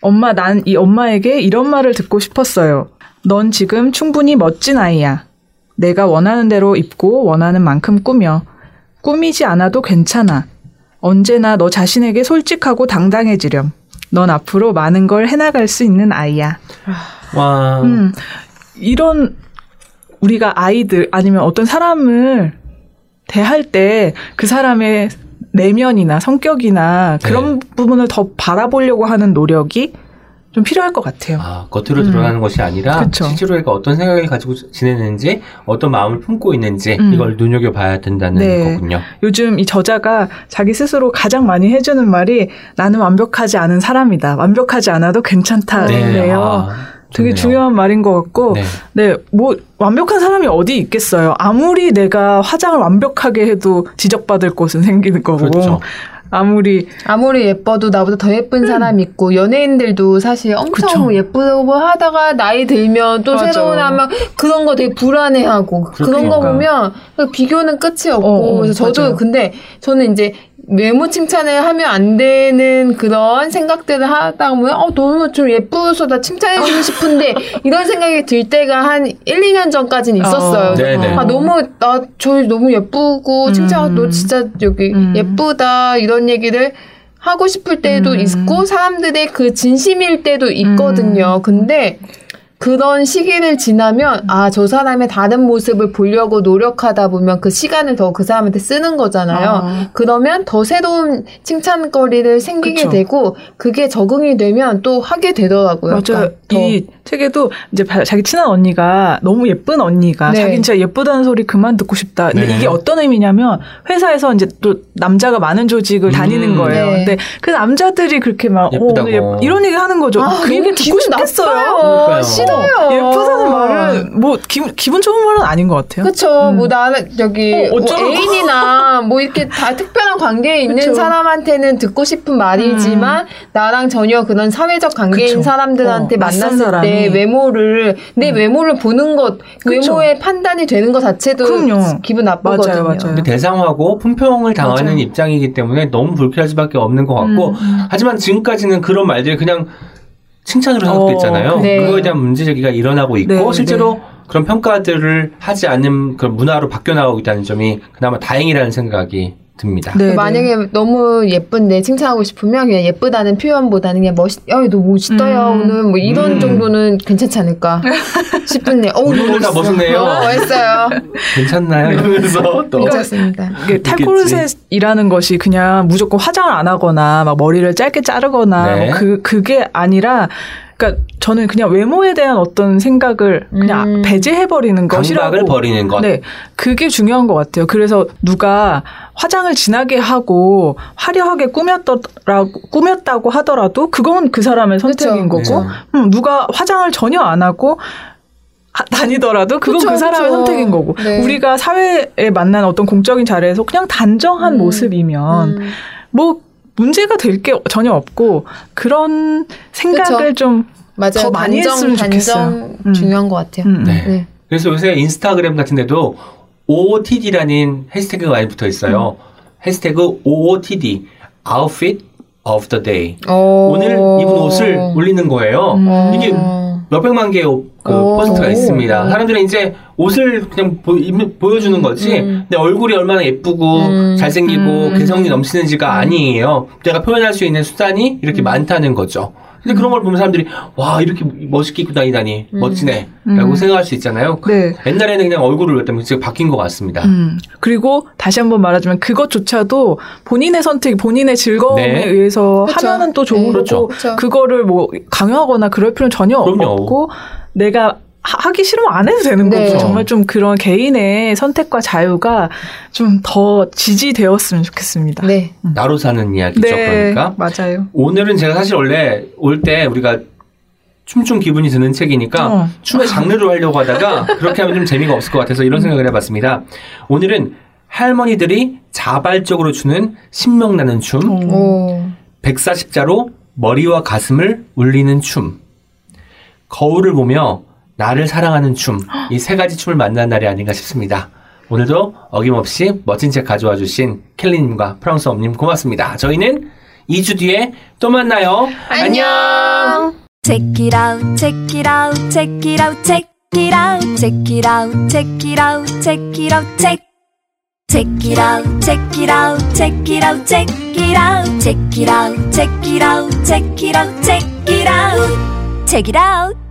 엄마, 난 이 엄마에게 이런 말을 듣고 싶었어요. 넌 지금 충분히 멋진 아이야. 내가 원하는 대로 입고 원하는 만큼 꾸며. 꾸미지 않아도 괜찮아. 언제나 너 자신에게 솔직하고 당당해지렴. 넌 앞으로 많은 걸 해나갈 수 있는 아이야. 와. 이런... 우리가 아이들 아니면 어떤 사람을 대할 때 그 사람의 내면이나 성격이나 그런 부분을 더 바라보려고 하는 노력이 좀 필요할 것 같아요. 아, 겉으로 드러나는 것이 아니라 그쵸. 실제로 얘가 어떤 생각을 가지고 지내는지 어떤 마음을 품고 있는지 이걸 눈여겨봐야 된다는 거군요. 요즘 이 저자가 자기 스스로 가장 많이 해주는 말이 나는 완벽하지 않은 사람이다. 완벽하지 않아도 괜찮다네요. 네. 아. 되게 좋네요. 중요한 말인 것 같고, 네, 뭐 완벽한 사람이 어디 있겠어요. 아무리 내가 화장을 완벽하게 해도 지적받을 곳은 생기는 거고, 그렇죠. 아무리 예뻐도 나보다 더 예쁜 사람이 있고 연예인들도 사실 엄청 그쵸. 예쁘고 하다가 나이 들면 또 맞아. 새로운 아마 그런 거 되게 불안해하고 그렇구나. 그런 거 보면 비교는 끝이 없고, 그래서 저도 맞아요. 근데 저는 이제. 외모 칭찬을 하면 안 되는 그런 생각들을 하다 보면 너무 좀 예쁘셔서 나 칭찬해주고 싶은데 이런 생각이 들 때가 한 1, 2년 전까지는 있었어요. 너무 예쁘고 칭찬하고 너 진짜 여기 예쁘다 이런 얘기를 하고 싶을 때도 있고 사람들의 그 진심일 때도 있거든요. 근데 그런 시기를 지나면 아, 저 사람의 다른 모습을 보려고 노력하다 보면 그 시간을 더 그 사람한테 쓰는 거잖아요. 아. 그러면 더 새로운 칭찬거리를 생기게 그쵸. 되고 그게 적응이 되면 또 하게 되더라고요. 맞아요. 이 책에도 이제 자기 친한 언니가 너무 예쁜 언니가 자기는 진짜 예쁘다는 소리 그만 듣고 싶다. 근데 이게 어떤 의미냐면 회사에서 이제 또 남자가 많은 조직을 다니는 거예요. 근데 그 남자들이 그렇게 막 이런 얘기 하는 거죠. 아, 그 얘기 듣고 싶겠어요. 싫어요. 예쁘다는 말은 뭐 기분 좋은 말은 아닌 것 같아요. 그렇죠. 뭐 나는 여기 애인이나 뭐 이렇게 다 특별한 관계에 있는 그쵸. 사람한테는 듣고 싶은 말이지만 나랑 전혀 그런 사회적 관계인 그쵸. 사람들한테 만났을 사람이. 때 외모를 내 외모를 보는 것 그쵸. 외모의 판단이 되는 것 자체도 그럼요. 기분 나쁘거든요. 맞아요. 근데 대상화고 품평을 당하는 맞아요. 입장이기 때문에 너무 불쾌할 수밖에 없는 것 같고 하지만 지금까지는 그런 말들이 그냥 칭찬으로 생각됐잖아요. 그거에 대한 문제제기가 일어나고 있고 실제로 그런 평가들을 하지 않는 그런 문화로 바뀌어나가고 있다는 점이 그나마 다행이라는 생각이 듭니다. 만약에 너무 예쁜데 칭찬하고 싶으면 그냥 예쁘다는 표현보다는 그냥 너 멋있다야 오늘 뭐 이런 정도는 괜찮지 않을까 싶은데 오늘 다 멋있네요. 멋있어요. 괜찮나요? 이러면서 또 괜찮습니다. 탈코르셋이라는 것이 그냥 무조건 화장을 안 하거나 막 머리를 짧게 자르거나 뭐 그게 아니라 그러니까 저는 그냥 외모에 대한 어떤 생각을 그냥 배제해버리는 것이라고. 감각을 버리는 것. 네. 그게 중요한 것 같아요. 그래서 누가 화장을 진하게 하고 화려하게 꾸몄다고 하더라도 그건 그 사람의 선택인 그쵸. 거고 누가 화장을 전혀 안 하고 다니더라도 그건 그쵸, 그 사람의 그쵸. 선택인 거고 네. 우리가 사회에 만난 어떤 공적인 자리에서 그냥 단정한 모습이면 뭐 문제가 될 게 전혀 없고 그런 생각을 그쵸. 좀 더 많이 했으면 좋겠어요. 중요한 것 같아요. 네. 네. 그래서 요새 인스타그램 같은 데도 OOTD라는 해시태그가 많이 붙어 있어요. 해시태그 OOTD Outfit of the Day 오늘 입은 옷을 올리는 거예요. 이게 몇백만 개의 포스트가 있습니다. 사람들은 이제 옷을 그냥 보여주는 거지 내 얼굴이 얼마나 예쁘고 잘생기고 개성이 넘치는지가 아니에요. 내가 표현할 수 있는 수단이 이렇게 많다는 거죠. 근데 그런 걸 보면 사람들이 와 이렇게 멋있게 입고 다니다니 멋지네 라고 생각할 수 있잖아요. 네. 옛날에는 그냥 얼굴을 때문에 지금 바뀐 것 같습니다. 그리고 다시 한번 말하자면 그것조차도 본인의 선택, 본인의 즐거움에 네. 의해서 그쵸. 하면은 또 좋은 거고 그쵸. 그거를 뭐 강요하거나 그럴 필요는 전혀 그럼요. 없고 내가 하기 싫으면 안 해도 되는 거고 네. 정말 좀 그런 개인의 선택과 자유가 좀 더 지지되었으면 좋겠습니다. 네. 나로 사는 이야기죠. 네. 그러니까 맞아요. 오늘은 제가 사실 원래 올 때 우리가 춤춘 기분이 드는 책이니까 춤의 장르로 하려고 하다가 그렇게 하면 좀 재미가 없을 것 같아서 이런 생각을 해봤습니다. 오늘은 할머니들이 자발적으로 추는 신명나는 춤 140자로 머리와 가슴을 울리는 춤 거울을 보며 나를 사랑하는 춤, 이 세 가지 춤을 만난 날이 아닌가 싶습니다. 오늘도 어김없이 멋진 책 가져와 주신 켈리님과 프랑스 엄님 고맙습니다. 저희는 2주 뒤에 또 만나요. 안녕! Check it out, check it out, check it out, check it out, check it out, check it out, check it out, check it out, check it out, check it out, check it out, check it out, check it out, check it out, check it out, check it out, check it out.